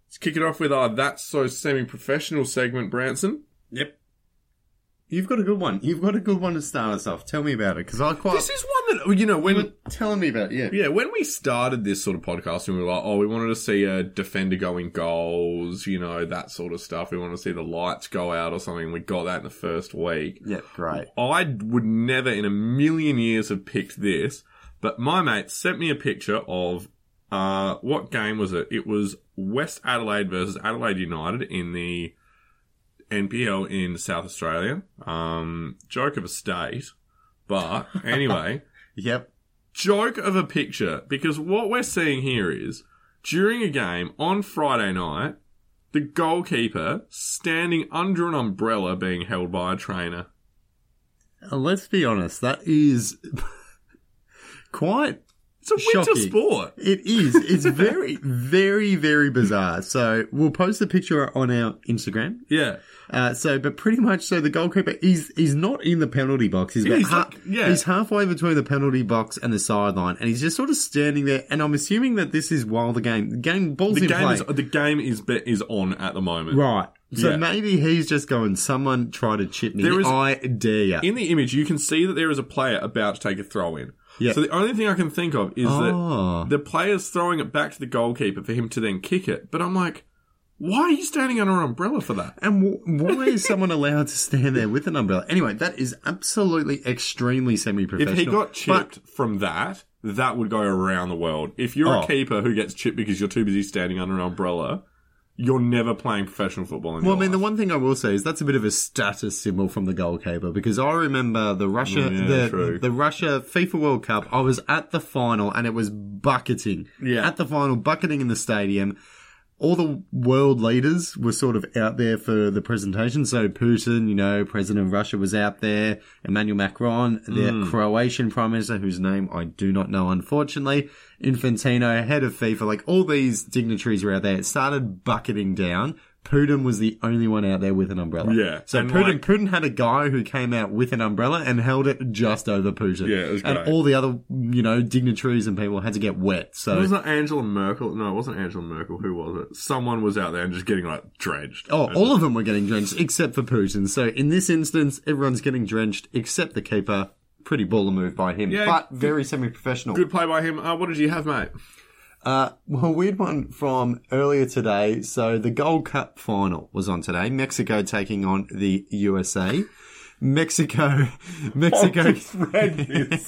Let's kick it off with our That's So Semi-Professional segment, Branson. Yep. You've got a good one. You've got a good one to start us off. Tell me about it, because I quite. This is one that you know when you were telling me about. It, yeah, yeah. When we started this sort of podcast, and we were like, "Oh, we wanted to see a defender going goals," you know, that sort of stuff. We wanted to see the lights go out or something. We got that in the first week. Yeah, great. I would never, in a million years, have picked this, but my mate sent me a picture of uh, what game was it? It was West Adelaide versus Adelaide United in the. N P L in South Australia. Um, joke of a state. But, anyway. Yep. Joke of a picture. Because what we're seeing here is, during a game on Friday night, the goalkeeper standing under an umbrella being held by a trainer. Uh, let's be honest. That is quite... It's a winter Shocking. sport. It is. It's very, very, very bizarre. So we'll post the picture on our Instagram. Yeah. Uh, so, but pretty much, so the goalkeeper is he's not in the penalty box. He's, yeah, he's, ha- like, yeah. he's halfway between the penalty box and the sideline, and he's just sort of standing there. And I'm assuming that this is while the game the game ball's the in game play. Is, the game is be- is on at the moment, right? So yeah. maybe he's just going, someone try to chip me. There is, I dare you. In the image, you can see that there is a player about to take a throw in. Yeah. So the only thing I can think of is oh. that the player's throwing it back to the goalkeeper for him to then kick it. But I'm like, why are you standing under an umbrella for that? And w- why is someone allowed to stand there with an umbrella? Anyway, that is absolutely extremely semi-professional. If he got chipped but- from that, that would go around the world. If you're oh. a keeper who gets chipped because you're too busy standing under an umbrella... You're never playing professional football in Well, I mean, life. The one thing I will say is that's a bit of a status symbol from the goalkeeper, because I remember the Russia, yeah, the, the, the Russia FIFA World Cup, I was at the final and it was bucketing. Yeah. At the final, bucketing in the stadium. all the world leaders were sort of out there for the presentation. So Putin, you know, President of Russia was out there, Emmanuel Macron, the mm. Croatian Prime Minister, whose name I do not know, unfortunately, Infantino, head of FIFA, like all these dignitaries were out there. It started bucketing down. Putin was the only one out there with an umbrella. Yeah. So Putin like, Putin had a guy who came out with an umbrella and held it just over Putin. Yeah, it was great. And all the other, you know, dignitaries and people had to get wet. So it wasn't Angela Merkel. No, it wasn't Angela Merkel. Who was it? Someone was out there and just getting, like, drenched. Oh, all it? of them were getting drenched except for Putin. So in this instance, everyone's getting drenched except the keeper. Pretty baller move by him, yeah, but very semi-professional. Good play by him. Uh, what did you have, mate? Uh, well, weird one from earlier today. So the Gold Cup final was on today. Mexico taking on the U S A. Mexico, Mexico, Mexico,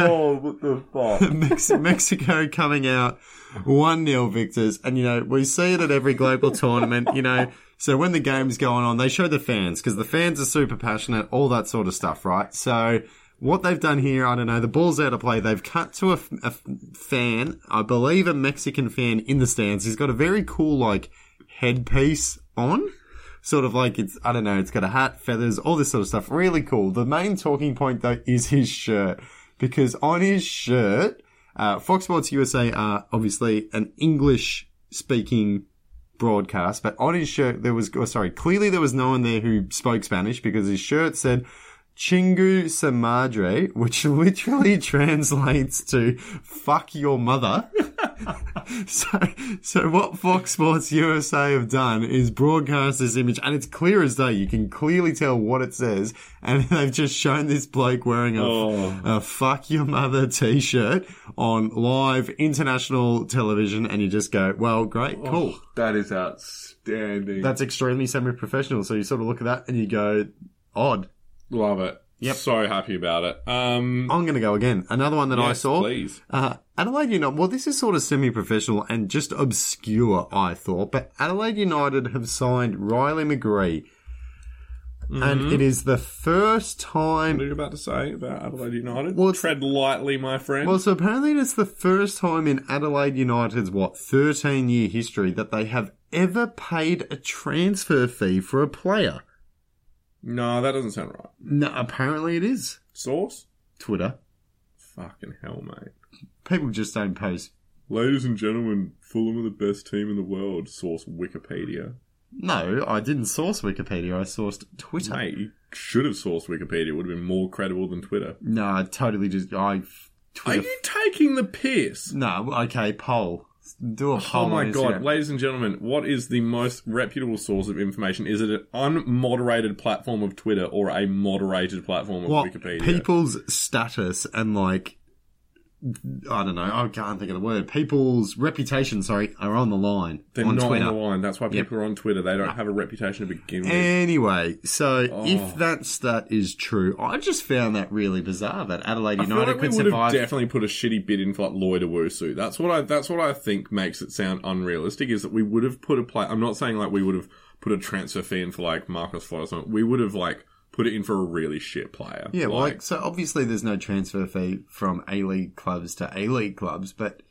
oh, what the fuck? Mex- Mexico coming out one nil victors. And, you know, we see it at every global tournament, you know. So when the game's going on, they show the fans because the fans are super passionate, all that sort of stuff, right? So what they've done here, I don't know, the ball's out of play. They've cut to a, a fan, I believe a Mexican fan in the stands. He's got a very cool, like, headpiece on. Sort of like it's, I don't know, it's got a hat, feathers, all this sort of stuff. Really cool. The main talking point, though, is his shirt. Because on his shirt, uh, Fox Sports U S A are obviously an English-speaking broadcast, but on his shirt there was, oh, sorry, clearly there was no one there who spoke Spanish because his shirt said Chingu sa madre, which literally translates to fuck your mother. so, so what Fox Sports U S A have done is broadcast this image, and it's clear as day. You can clearly tell what it says, and they've just shown this bloke wearing a, oh. a fuck your mother t-shirt on live international television, and you just go, well, great, oh, cool. That is outstanding. That's extremely semi-professional, so you sort of look at that and you go, odd. Love it. Yep. So happy about it. Um, I'm going to go again. Another one that yes, I saw. Please. Uh, Adelaide United. Well, this is sort of semi-professional and just obscure, I thought. But Adelaide United have signed Riley McGree. Mm-hmm. And it is the first time... What are you about to say about Adelaide United? Well, tread lightly, my friend. Well, so apparently it's the first time in Adelaide United's, what, thirteen-year history that they have ever paid a transfer fee for a player. No, that doesn't sound right. No, apparently it is. Source? Twitter. Fucking hell, mate. People just don't post. Ladies and gentlemen, Fulham are the best team in the world. Source Wikipedia. No, I didn't source Wikipedia. I sourced Twitter. Mate, you should have sourced Wikipedia. It would have been more credible than Twitter. No, I totally just... I. Twitter. Are you taking the piss? No, okay, poll. Do a poll. Oh my god, ladies and gentlemen, what is the most reputable source of information? Is it an unmoderated platform of Twitter or a moderated platform of well, Wikipedia? People's status and, like, I don't know, I can't think of the word. People's reputation, sorry, are on the line. They're on not Twitter. on the line. That's why people yep. are on Twitter. They don't no. have a reputation to begin with. Anyway, so oh. if that stat is true, I just found that really bizarre that Adelaide I United like could survive. I would have definitely put a shitty bid in for, like, Lloyd Owusu. That's what I. That's what I think makes it sound unrealistic. Is that we would have put a play. I'm not saying like we would have put a transfer fee in for like Marcus Flores. We would have like. Put it in for a really shit player. Yeah, like, like so obviously there's no transfer fee from A-League clubs to A-League clubs, but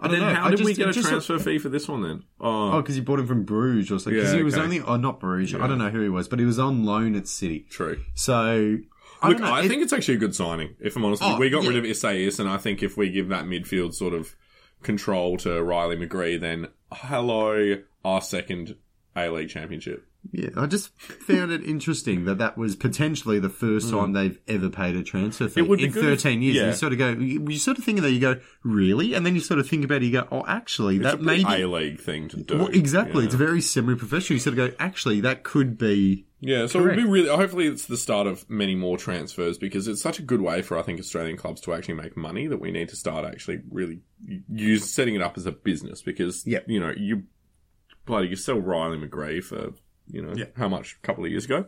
I don't know. How I did just, we get a transfer a, fee for this one then? Oh, because oh, you bought him from Bruges or something. Because yeah, he was okay. only... Oh, not Bruges. Yeah. I don't know who he was, but he was on loan at City. True. So... I Look, know, I it, think it's actually a good signing, if I'm honest. Oh, we got yeah. rid of Isaias, and I think if we give that midfield sort of control to Riley McGree, then hello, our second A-League championship. Yeah, I just found it interesting that that was potentially the first time mm. they've ever paid a transfer fee it would be in good. thirteen years. Yeah. You sort of go, you sort of think of that, you go, really? And then you sort of think about it, you go, oh, actually, it's that may be... It's a A-League thing to do. Well, exactly. Yeah. It's very semi-professional. You sort of go, actually, that could be... Yeah, so Correct. It'll be really. Hopefully, it's the start of many more transfers because it's such a good way for I think Australian clubs to actually make money that we need to start actually really use setting it up as a business because yep. you know you bloody you sell Riley McGree for. You know, yeah. how much a couple of years ago.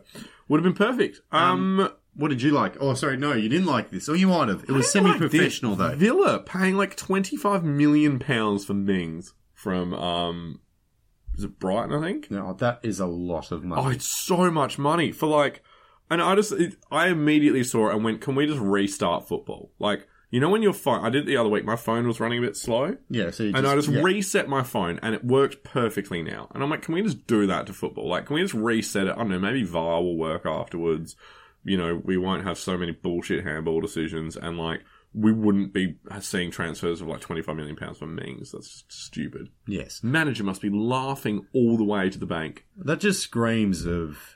Would have been perfect. Um, um, what did you like? Oh, sorry, no, you didn't like this. Oh, you might have. It was semi-professional, like though. Villa paying like twenty-five million pounds for Mings from, um, is it Brighton, I think? No, that is a lot of money. Oh, it's so much money for like... And I just... It, I immediately saw it and went, can we just restart football? Like, You know when your phone... I did it the other week. My phone was running a bit slow. Yeah, so you just... And I just yeah. reset my phone, and it worked perfectly now. And I'm like, can we just do that to football? Like, can we just reset it? I don't know, maybe V A R will work afterwards. You know, we won't have so many bullshit handball decisions, and, like, we wouldn't be seeing transfers of, like, twenty-five million pounds for Mings. That's just stupid. Yes. Manager must be laughing all the way to the bank. That just screams of...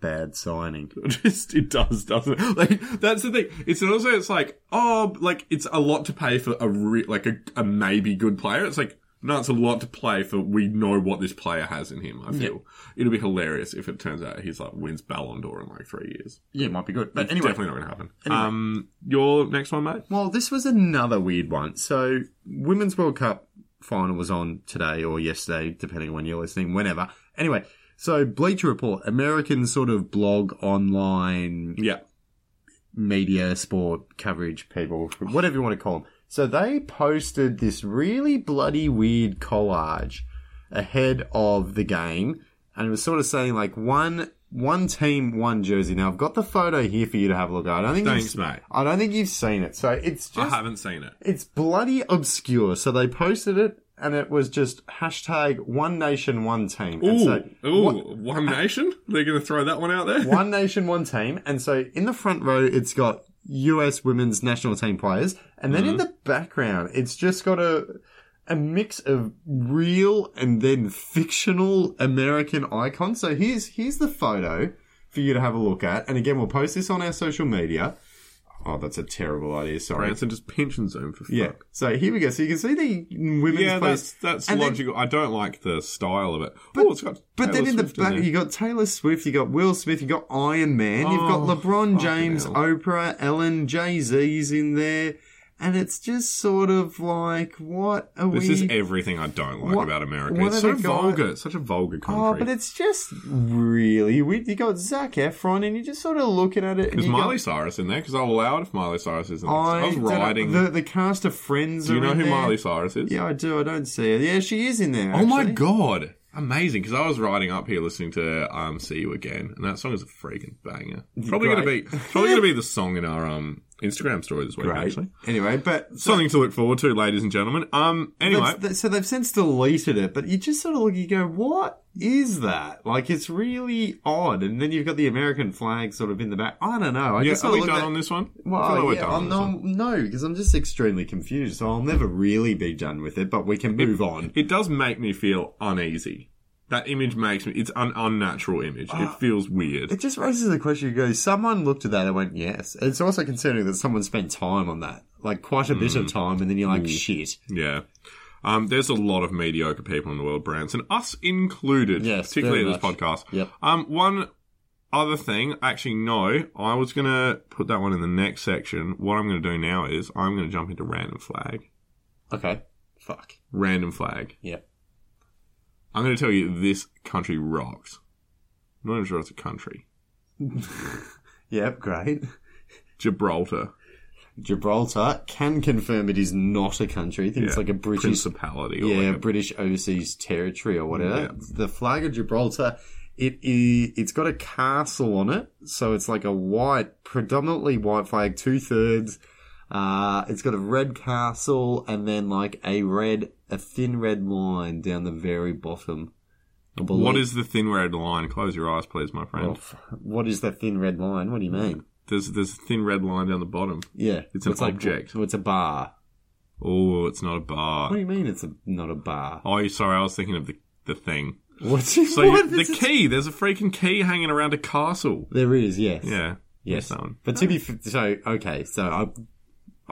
bad signing. Just it does, doesn't it? Like, that's the thing. It's also it's like, oh, like, it's a lot to pay for a re- like a, a maybe good player. It's like, no, it's a lot to play for. We know what this player has in him. I feel yep. it'll be hilarious if it turns out he's like wins Ballon d'Or in like three years. Yeah, it might be good, but it's anyway, definitely not going to happen. Anyway. Um, your next one, mate. Well, this was another weird one. So, Women's World Cup final was on today or yesterday, depending on when you're listening. Whenever, anyway. So, Bleacher Report, American sort of blog, online, yeah, media, sport, coverage, people, whatever you want to call them. So, they posted this really bloody weird collage ahead of the game. And it was sort of saying, like, one one team, one jersey. Now, I've got the photo here for you to have a look at. I don't think Thanks, mate. I don't think you've seen it. So, it's just... I haven't seen it. It's bloody obscure. So, they posted it. And it was just hashtag one nation, one team. Ooh, and so, ooh what, one nation? They're going to throw that one out there? One nation, one team. And so in the front row, it's got U S women's national team players. And then mm-hmm. in the background, it's just got a a mix of real and then fictional American icons. So here's here's the photo for you to have a look at. And again, we'll post this on our social media. Oh, that's a terrible idea. Sorry. Branson just pinch and zoom for fuck. Yeah. So here we go. So you can see the women's yeah, place. Yeah, that's, that's logical. Then, I don't like the style of it. But, oh, it's got but then in Swift the back, in you got Taylor Swift, you got Will Smith, you got Iron Man, oh, you've got LeBron James, hell. Oprah, Ellen, Jay-Z's in there. And it's just sort of like, what are this we... This is everything I don't like what, about America. It's so vulgar. Got... It's such a vulgar country. Oh, but it's just really weird. You got Zac Efron and you're just sort of looking at it. Is Miley got... Cyrus in there? Because I'll allow it if Miley Cyrus is in there. I, I was riding... The, the cast of Friends are in there. Do you know who Miley Cyrus is? Yeah, I do. I don't see her. Yeah, she is in there, actually. Oh, my God. Amazing, because I was riding up here listening to um, See You Again, and that song is a freaking banger. Probably going to be probably gonna be the song in our... um. Instagram story this week, Great. actually. Anyway, but... Something so, to look forward to, ladies and gentlemen. Um, anyway. That, so they've since deleted it, but you just sort of look, you go, what is that? Like, it's really odd. And then you've got the American flag sort of in the back. I don't know. I yeah, just are we done at, on this one? Well, I feel like yeah, we're done I'm on not, this one. No, because I'm just extremely confused, so I'll never really be done with it, but we can move it, on. It does make me feel uneasy. That image makes me... It's an unnatural image. Uh, it feels weird. It just raises the question. You go, someone looked at that and went, yes. It's also concerning that someone spent time on that. Like, quite a mm. bit of time. And then you're like, mm. shit. Yeah. Um, there's a lot of mediocre people in the world, Branson. Us included. Yes, particularly in this podcast. Yep. Um, one other thing. Actually, no. I was going to put that one in the next section. What I'm going to do now is I'm going to jump into random flag. Okay. Fuck. Random flag. Yep. I'm going to tell you, this country rocks. I'm not even sure it's a country. Yep, great. Gibraltar. Gibraltar, can confirm it is not a country. I think yeah. it's like a British... Principality. Or yeah, like a British overseas territory or whatever. Yeah. The flag of Gibraltar, it is, it's got a castle on it. So it's like a white, predominantly white flag, two-thirds. Uh, it's got a red castle and then like a red... A thin red line down the very bottom. What is the thin red line? Close your eyes, please, my friend. Well, what is that thin red line? What do you mean? There's there's a thin red line down the bottom. Yeah. It's an it's object. Like, well, it's a bar. Oh, it's not a bar. What do you mean it's a, not a bar? Oh, sorry, I was thinking of the, the thing. What's it? So what? You, the key. There's a freaking key hanging around a castle. There is, yes. Yeah. Yes. But to be... So, okay, so I,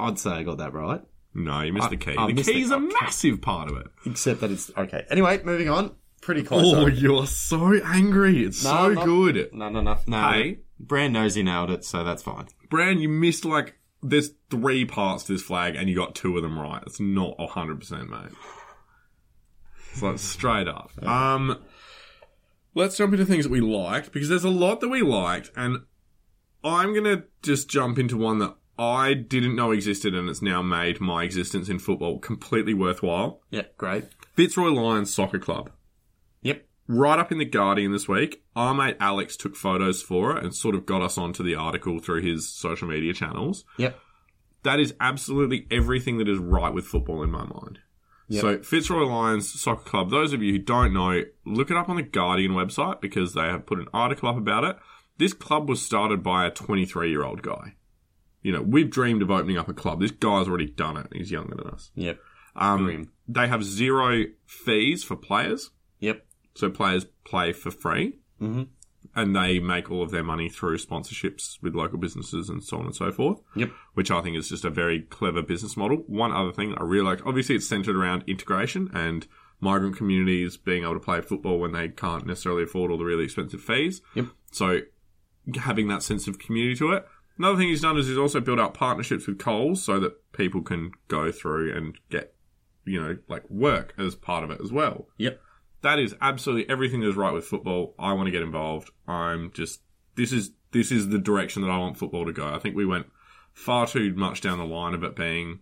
I'd say I got that right. No, you missed I, the key. I the key is a massive part of it. Except that it's... Okay. Anyway, moving on. Pretty close. Oh, you're so angry. It's no, so not, good. No, no, no. no hey. Brand knows he nailed it, so that's fine. Brand, you missed, like... There's three parts to this flag, and you got two of them right. It's not one hundred percent, mate. It's like straight up. Um, let's jump into things that we liked, because there's a lot that we liked, and I'm going to just jump into one that... I didn't know existed, and it's now made my existence in football completely worthwhile. Yeah, great. Fitzroy Lions Soccer Club. Yep. Right up in The Guardian this week, our mate Alex took photos for it and sort of got us onto the article through his social media channels. Yep. That is absolutely everything that is right with football in my mind. Yep. So, Fitzroy Lions Soccer Club, those of you who don't know, look it up on the Guardian website because they have put an article up about it. This club was started by a twenty-three-year-old guy. You know, we've dreamed of opening up a club. This guy's already done it. He's younger than us. Yep. Um, Dream. They have zero fees for players. Yep. So, players play for free. Mm-hmm. And they make all of their money through sponsorships with local businesses and so on and so forth. Yep. Which I think is just a very clever business model. One other thing I really like, obviously it's centred around integration and migrant communities being able to play football when they can't necessarily afford all the really expensive fees. Yep. So having that sense of community to it. Another thing he's done is he's also built up partnerships with Coles so that people can go through and get, you know, like work as part of it as well. Yep. That is absolutely everything that is right with football. I want to get involved. I'm just... This is this is the direction that I want football to go. I think we went far too much down the line of it being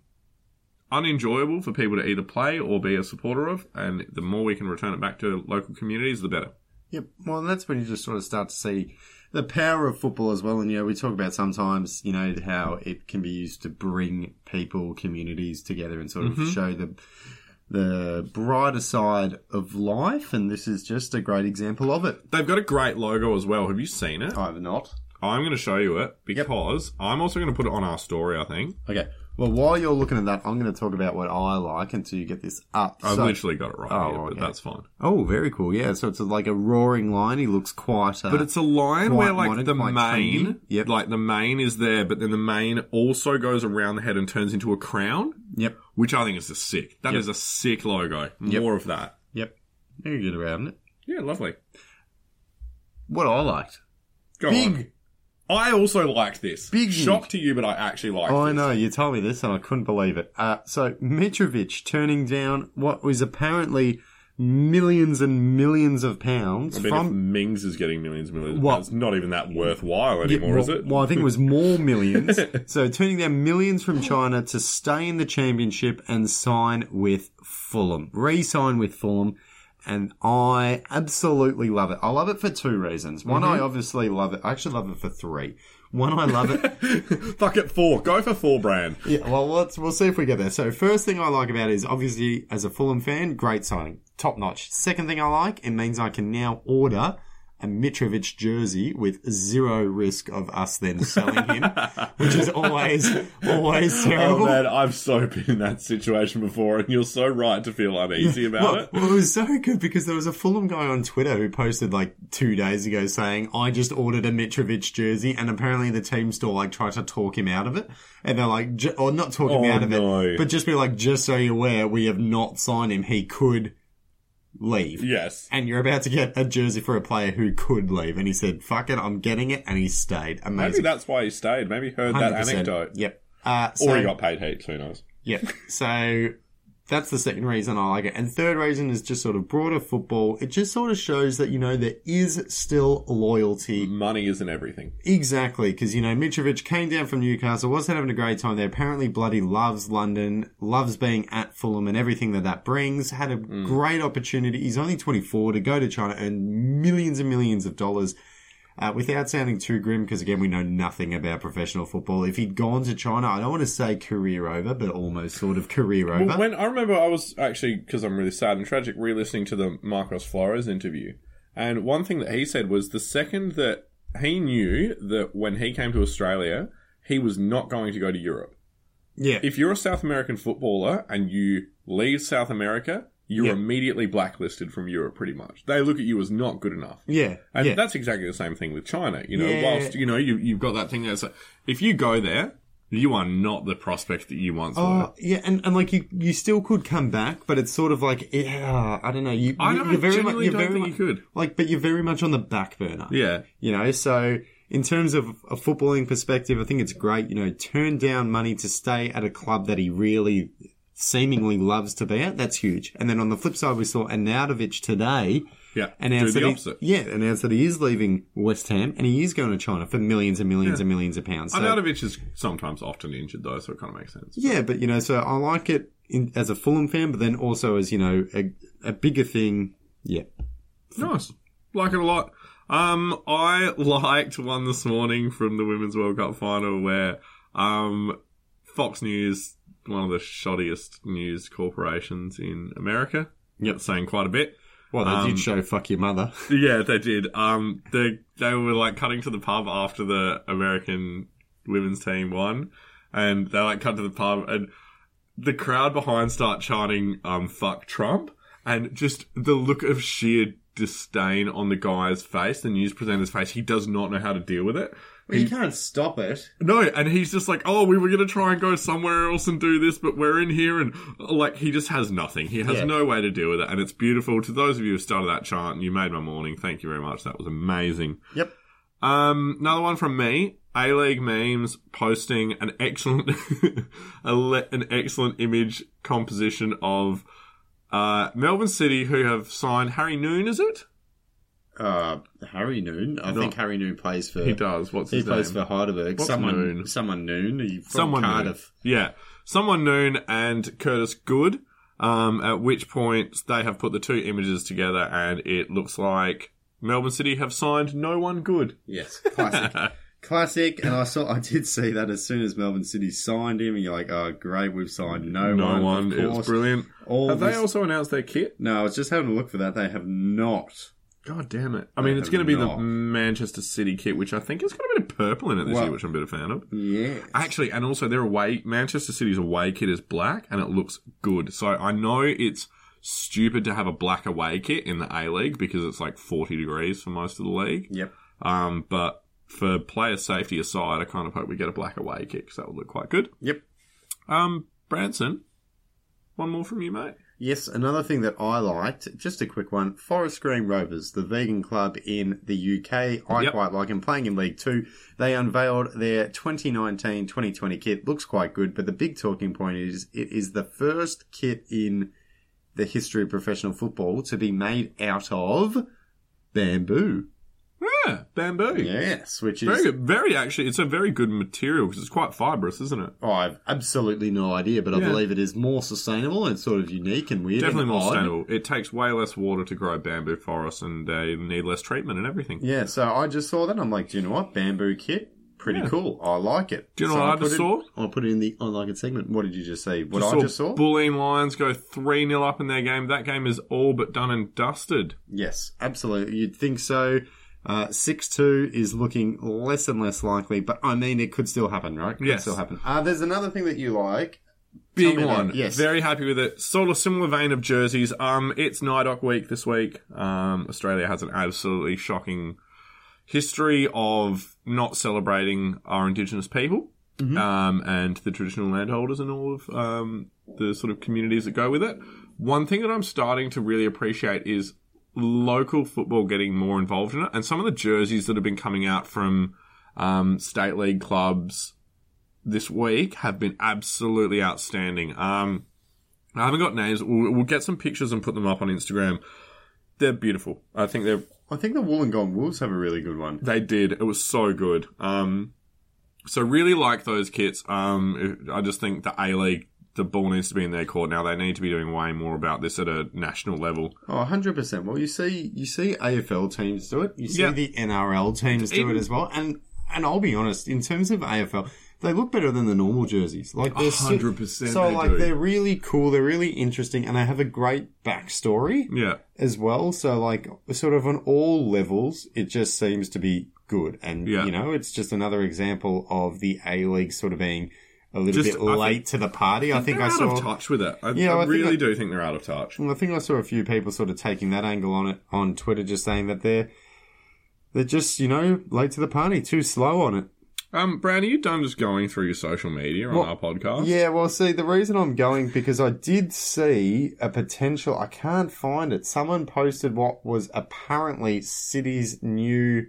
unenjoyable for people to either play or be a supporter of, and the more we can return it back to local communities, the better. Yep. Well, that's when you just sort of start to see the power of football as well. And, you know, we talk about sometimes, you know, how it can be used to bring people, communities together and sort of mm-hmm. show them the brighter side of life, and this is just a great example of it. They've got a great logo as well. Have you seen it? I have not. I'm going to show you it because yep. I'm also going to put it on our story, I think. Okay. Well, while you're looking at that, I'm going to talk about what I like until you get this up. I've so, literally got it right oh, here, but okay. That's fine. Oh, very cool. Yeah, so it's like a roaring lion. He looks quite... Uh, but it's a lion where, like, modern, the mane... Yep. Like, the mane is there, but then the mane also goes around the head and turns into a crown. Yep. Which I think is a sick. That yep. is a sick logo. Yep. More of that. Yep. Very good around it. Yeah, lovely. What I liked. Go Big. on. I also liked this. Big shock to you, but I actually liked oh, this. I know, you told me this and I couldn't believe it. Uh, so, Mitrovic turning down what was apparently millions and millions of pounds. I mean, from... if Mings is getting millions and millions of well, pounds, it's not even that worthwhile anymore, yeah, well, is it? Well, I think it was more millions. So, turning down millions from China to stay in the championship and sign with Fulham. Re-sign with Fulham. And I absolutely love it. I love it for two reasons. One, mm-hmm. I obviously love it. I actually love it for three. One, I love it. Fuck it, four. Go for four, Brand. Yeah, well, let's, we'll see if we get there. So, first thing I like about it is, obviously, as a Fulham fan, great signing. Top notch. Second thing I like, it means I can now order a Mitrovic jersey with zero risk of us then selling him, which is always, always terrible. Oh, man, I've so been in that situation before, and you're so right to feel uneasy about well, it. Well, it was so good because there was a Fulham guy on Twitter who posted like two days ago saying, I just ordered a Mitrovic jersey, and apparently the team store like tried to talk him out of it. And they're like, J- or not talk him oh, out of no. it, but just be like, just so you're aware, we have not signed him. He could... leave. Yes. And you're about to get a jersey for a player who could leave. And he said, fuck it, I'm getting it. And he stayed. Amazing. Maybe that's why he stayed. Maybe he heard one hundred percent. That anecdote. Yep. Uh, so, or he got paid heaps. Who knows? Yep. So that's the second reason I like it. And third reason is just sort of broader football. It just sort of shows that, you know, there is still loyalty. Money isn't everything. Exactly. Because, you know, Mitrovic came down from Newcastle, wasn't having a great time there. Apparently bloody loves London, loves being at Fulham and everything that that brings. Had a mm. great opportunity. He's only twenty-four to go to China, earn millions and millions of dollars. Uh, without sounding too grim, because again, we know nothing about professional football. If he'd gone to China, I don't want to say career over, but almost sort of career over. Well, when I remember I was actually, because I'm really sad and tragic, re-listening to the Marcos Flores interview. And one thing that he said was the second that he knew that when he came to Australia, he was not going to go to Europe. Yeah. If you're a South American footballer and you leave South America... You're yep. immediately blacklisted from Europe, pretty much. They look at you as not good enough. Yeah. And yeah. that's exactly the same thing with China. You know, yeah. whilst, you know, you, you've got that thing there. So if you go there, you are not the prospect that you once oh, were. Yeah, and, and like, you, you still could come back, but it's sort of like, yeah, I don't know. You, I don't, you're very much, you're don't very think much, you could. Like, but you're very much on the back burner. Yeah. You know, so... In terms of a footballing perspective, I think it's great. You know, turn down money to stay at a club that he really... seemingly loves to be at. That's huge. And then on the flip side, we saw Arnautovic today yeah, announced, that he, yeah, announced that he is leaving West Ham and he is going to China for millions and millions yeah. and millions of pounds. So, Arnautovic is sometimes often injured though, so it kind of makes sense. Yeah, but you know, so I like it in, as a Fulham fan, but then also as, you know, a, a bigger thing. Yeah. Nice. Like it a lot. Um, I liked one this morning from the Women's World Cup final where um. Fox News, one of the shoddiest news corporations in America. Yep. That's saying quite a bit. Well, they um, did show Fuck Your Mother. Yeah, they did. Um, they they were, like, cutting to the pub after the American women's team won. And they, like, cut to the pub. And the crowd behind start chanting, um, fuck Trump. And just the look of sheer disdain on the guy's face, the news presenter's face. He does not know how to deal with it. Well, he, you can't stop it. No, and he's just like, oh, we were going to try and go somewhere else and do this, but we're in here. And, like, he just has nothing. He has yeah. no way to deal with it. And it's beautiful. To those of you who started that chant, you made my morning. Thank you very much. That was amazing. Yep. Um, another one from me. A-League Memes posting an excellent an excellent image composition of uh, Melbourne City, who have signed Harry Noon, is it? Uh, Harry Noon? I no. think Harry Noon plays for... He does. What's his name? He plays for Heidelberg. What's someone Noon? Someone Noon. From someone Cardiff. Noon. Yeah. Someone Noon and Curtis Good, um, at which point they have put the two images together and it looks like Melbourne City have signed no one good. Yes. Classic. Classic, and I saw, I did see that as soon as Melbourne City signed him, and you're like, oh, great, we've signed no, no one. No one, it was brilliant. All have this... they also announced their kit? No, I was just having a look for that. They have not. God damn it. I they mean, it's going to be the Manchester City kit, which I think has got a bit of purple in it this well, year, which I'm a bit of a fan of. Yeah. Actually, and also their away, Manchester City's away kit is black, and it looks good. So I know it's stupid to have a black away kit in the A-League, because it's like forty degrees for most of the league. Yep. Um, but... for player safety aside, I kind of hope we get a black away kick, because that would look quite good. Yep. Um, Branson, one more from you, mate. Yes, another thing that I liked, just a quick one, Forest Green Rovers, the vegan club in the U K. I yep. quite like them, playing in League Two. They unveiled their twenty nineteen twenty twenty kit. Looks quite good, but the big talking point is it is the first kit in the history of professional football to be made out of bamboo. Yeah, bamboo. Yes, which is... Very good. Very, actually, it's a very good material, because it's quite fibrous, isn't it? Oh, I have absolutely no idea, but I yeah. believe it is more sustainable and sort of unique and weird. Definitely and more odd. Sustainable. It takes way less water to grow bamboo forests, and they need less treatment and everything. Yeah, so I just saw that, and I'm like, do you know what? Bamboo kit, pretty yeah. cool. I like it. Do you know so what I, I just saw? It, I'll put it in the I like it segment. What did you just say? What just I just saw? Bulleen Lions go three nil up in their game. That game is all but done and dusted. Yes, absolutely. You'd think so. Uh, six two is looking less and less likely, but I mean, it could still happen, right? Could yes. still happen. Uh, there's another thing that you like. Big one. Yes. Very happy with it. Sort of similar vein of jerseys. Um, it's NIDOC week this week. Um, Australia has an absolutely shocking history of not celebrating our Indigenous people, mm-hmm. um, and the traditional landholders and all of, um, the sort of communities that go with it. One thing that I'm starting to really appreciate is local football getting more involved in it, and some of the jerseys that have been coming out from um, state league clubs this week have been absolutely outstanding. Um, I haven't got names. We'll, we'll get some pictures and put them up on Instagram. They're beautiful. I think they're. I think the Wollongong Wolves have a really good one. They did. It was so good. Um, so really like those kits. Um, I just think the A League. The ball needs to be in their court now. They need to be doing way more about this at a national level. Oh, one hundred percent. Well, you see you see A F L teams do it. You see yep. the N R L teams do it as well. And and I'll be honest, in terms of A F L, they look better than the normal jerseys. Like they're one hundred percent. So, so they like, do. They're really cool. They're really interesting. And they have a great backstory yeah. as well. So, like, sort of on all levels, it just seems to be good. And, yeah. you know, it's just another example of the A-League sort of being... a little Just, bit late think, to the party. I think, think I saw... They're out of touch with it. I, yeah, I, I really think I, do think they're out of touch. Well, I think I saw a few people sort of taking that angle on it on Twitter, just saying that they're they're just, you know, late to the party, too slow on it. Um, Brown, are you done just going through your social media on well, our podcast? Yeah, well, see, the reason I'm going, because I did see a potential... I can't find it. Someone posted what was apparently City's new...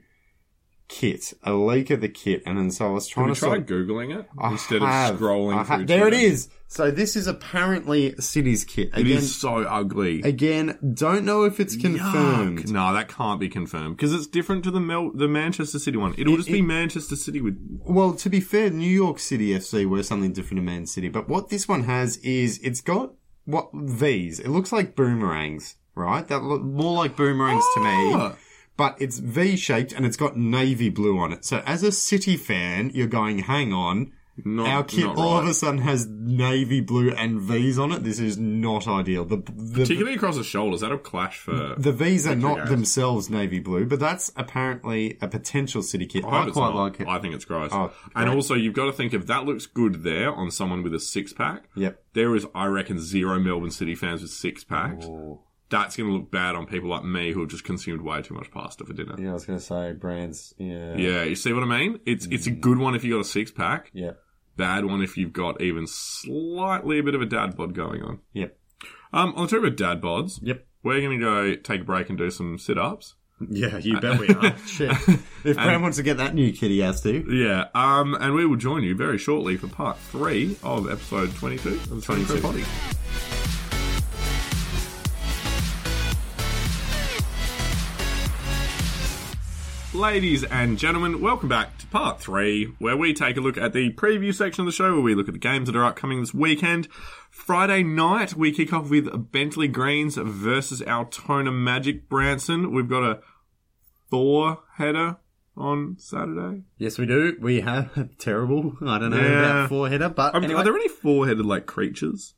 kit, a leak of the kit, and then so I was trying Have you to try sort... googling it I instead have, of scrolling. I ha- through there Twitter. It is. So this is apparently City's kit. Again, it is so ugly. Again, don't know if it's confirmed. Yuck. No, that can't be confirmed because it's different to the Mel- the Manchester City one. It'll it, just it, be Manchester City with. Well, to be fair, New York City F C were something different to Man City, but what this one has is it's got what V's. It looks like boomerangs, right? That look more like boomerangs oh. to me. But it's V-shaped and it's got navy blue on it. So as a City fan, you're going, hang on, Not, Our kit not right. all of a sudden has navy blue and V's on it. This is not ideal. The, the, Particularly across the shoulders. That'll clash for... The V's are not guys. themselves navy blue, but that's apparently a potential city kit. I, I quite like it. I think it's gross. Oh, and also, you've got to think, if that looks good there on someone with a six-pack, yep. there is, I reckon, zero Melbourne City fans with six-packs. Oh. That's going to look bad on people like me who have just consumed way too much pasta for dinner. Yeah, I was going to say, brands, yeah. Yeah, you see what I mean? It's, mm. it's a good one if you've got a six-pack. Yeah. Bad one if you've got even slightly a bit of a dad bod going on. Yep. Um, on the topic of dad bods, yep. we're going to go take a break and do some sit-ups. Yeah, you bet we are. Shit. If Bram wants to get that new kid, he has to. Yeah. Um, and we will join you very shortly for part three of episode twenty-two of the twenty-two Potty. Ladies and gentlemen, welcome back to part three, where we take a look at the preview section of the show, where we look at the games that are upcoming this weekend. Friday night, we kick off with Bentley Greens versus Altona Magic Branson. We've got a four-header on Saturday. Yes, we do. We have terrible, I don't know yeah. about four-header, but I mean, anyway. Are there any four-headed, like, creatures?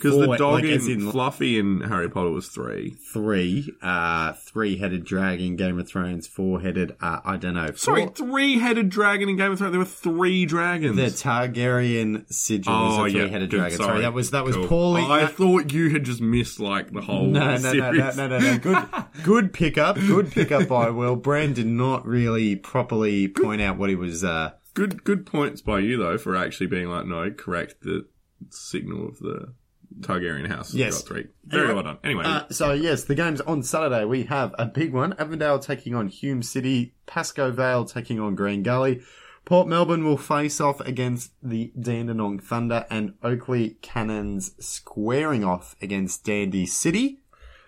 Because the dog like, in, in Fluffy in Harry Potter was three. Three. Uh, three-headed dragon in Game of Thrones. Four-headed, uh, I don't know. Four. Sorry, three-headed dragon in Game of Thrones. There were three dragons. The Targaryen sigil oh, is a three-headed yeah, dragon. Sorry. sorry, that was that was cool. poorly... I that... thought you had just missed, like, the whole no, no, series. No, no, no, no, no. Good, good pickup. Good pickup by Will. Brand did not really properly point out what he was... Uh... Good, good points by you, though, for actually being like, no, correct the signal of the... Targaryen house. Yes. Got three. Very anyway, well done. Anyway. Uh, so, yes, the game's on Saturday. We have a big one. Avondale taking on Hume City. Pascoe Vale taking on Green Gully. Port Melbourne will face off against the Dandenong Thunder, and Oakley Cannons squaring off against Dandy City.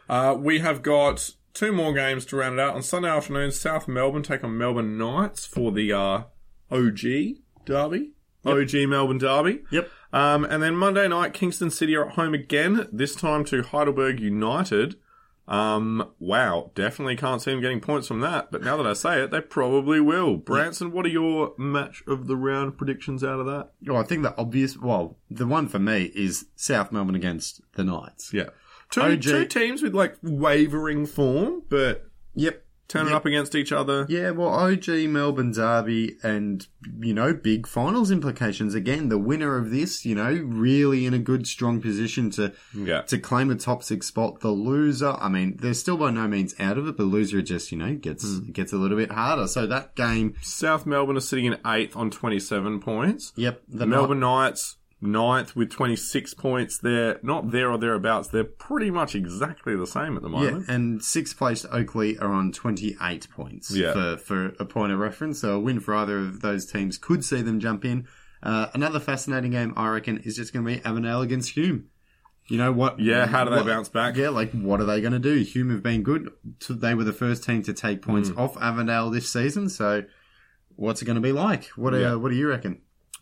Uh, we have got two more games to round it out. On Sunday afternoon, South Melbourne take on Melbourne Knights for the uh, O G derby. Yep. O G Melbourne derby. Yep. Um, and then Monday night, Kingston City are at home again, this time to Heidelberg United. Um, wow, definitely can't see them getting points from that, but now that I say it, they probably will. Branson, what are your match of the round predictions out of that? Well, I think the obvious, well, the one for me is South Melbourne against the Knights. Yeah. Two, two teams with, like, wavering form, but... Yep. Turning yep. up against each other. Yeah, well, O G, Melbourne derby, and, you know, big finals implications. Again, the winner of this, you know, really in a good, strong position to yeah. to claim a top six spot. The loser, I mean, they're still by no means out of it, but the loser just, you know, gets mm. gets a little bit harder. So that game... South Melbourne are sitting in eighth on twenty-seven points. Yep. The Melbourne not- Knights... ninth with twenty-six points. They're not there or thereabouts. They're pretty much exactly the same at the moment. Yeah, and sixth placed Oakley are on twenty-eight points yeah. for, for a point of reference. So a win for either of those teams could see them jump in. Uh, another fascinating game, I reckon, is just going to be Avondale against Hume. You know what? Yeah, how do they what, bounce back? Yeah, like, what are they going to do? Hume have been good. They were the first team to take points mm. off Avondale this season. So what's it going to be like? What, yeah. uh, what do you reckon?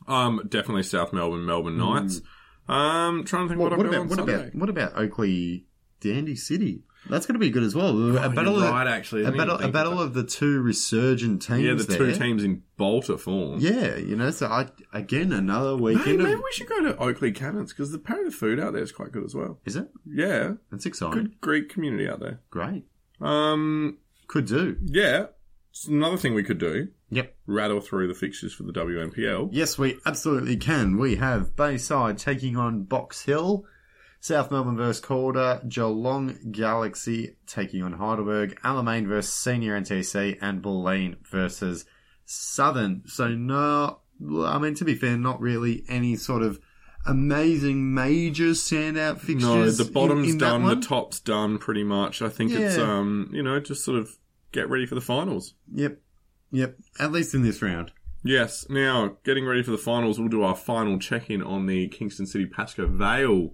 Um, definitely South Melbourne, Melbourne Knights. Mm. Um, trying to think well, what, what about on what Sunday. about what about Oakley, Dandy City? That's going to be good as well. Oh, a battle, you're right, actually, a battle, a battle of the two resurgent teams. Yeah, the there. two teams in bolter form. Yeah, you know. So I again another weekend. Hey, maybe of, we should go to Oakley Cannons because the apparently the food out there is quite good as well. Is it? Yeah, that's exciting. Good Greek community out there. Great. Um, could do. Yeah. It's another thing we could do. Yep. Rattle through the fixtures for the W N P L. Yes, we absolutely can. We have Bayside taking on Box Hill, South Melbourne versus Calder, Geelong Galaxy taking on Heidelberg, Alamein versus Senior N T C, and Bulleen versus Southern. So, no, I mean, to be fair, not really any sort of amazing major standout fixtures. No, the bottom's in, in done, the top's done pretty much. I think yeah. it's, um, you know, just sort of... Get ready for the finals. Yep. Yep. At least in this round. Yes. Now, getting ready for the finals, we'll do our final check-in on the Kingston City Pascoe Vale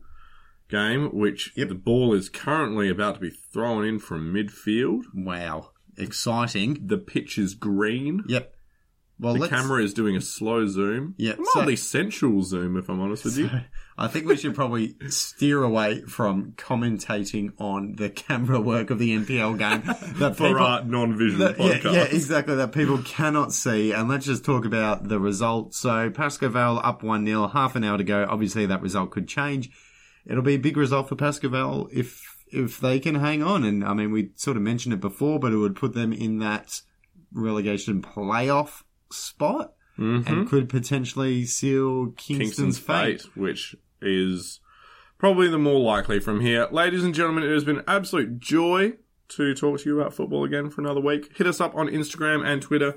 game, which yep. the ball is currently about to be thrown in from midfield. Wow. Exciting. The pitch is green. Yep. Well, the let's... camera is doing a slow zoom. Yeah, mildly so... sensual zoom, if I'm honest with so, you. I think we should probably steer away from commentating on the camera work of the N P L game that for people... our non-vision that, podcast. Yeah, yeah, exactly. That people cannot see. And let's just talk about the result. So Pascoe Vale up one nil, half an hour to go. Obviously, that result could change. It'll be a big result for Pascoe Vale if if they can hang on. And I mean, we sort of mentioned it before, but it would put them in that relegation playoff spot, mm-hmm. and could potentially seal Kingston's, Kingston's fate. fate, which is probably the more likely from here. Ladies and gentlemen, it has been absolute joy to talk to you about football again for another week. Hit us up on Instagram and Twitter.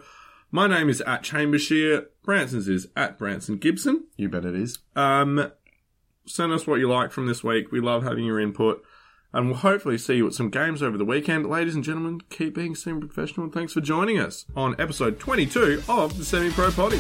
My name is at Chambershear. Branson's is at Branson Gibson. You bet it is. Um, send us what you like from this week. We love having your input. And we'll hopefully see you at some games over the weekend. Ladies and gentlemen, keep being semi-professional. Thanks for joining us on episode twenty-two of the Semi-Pro Potty.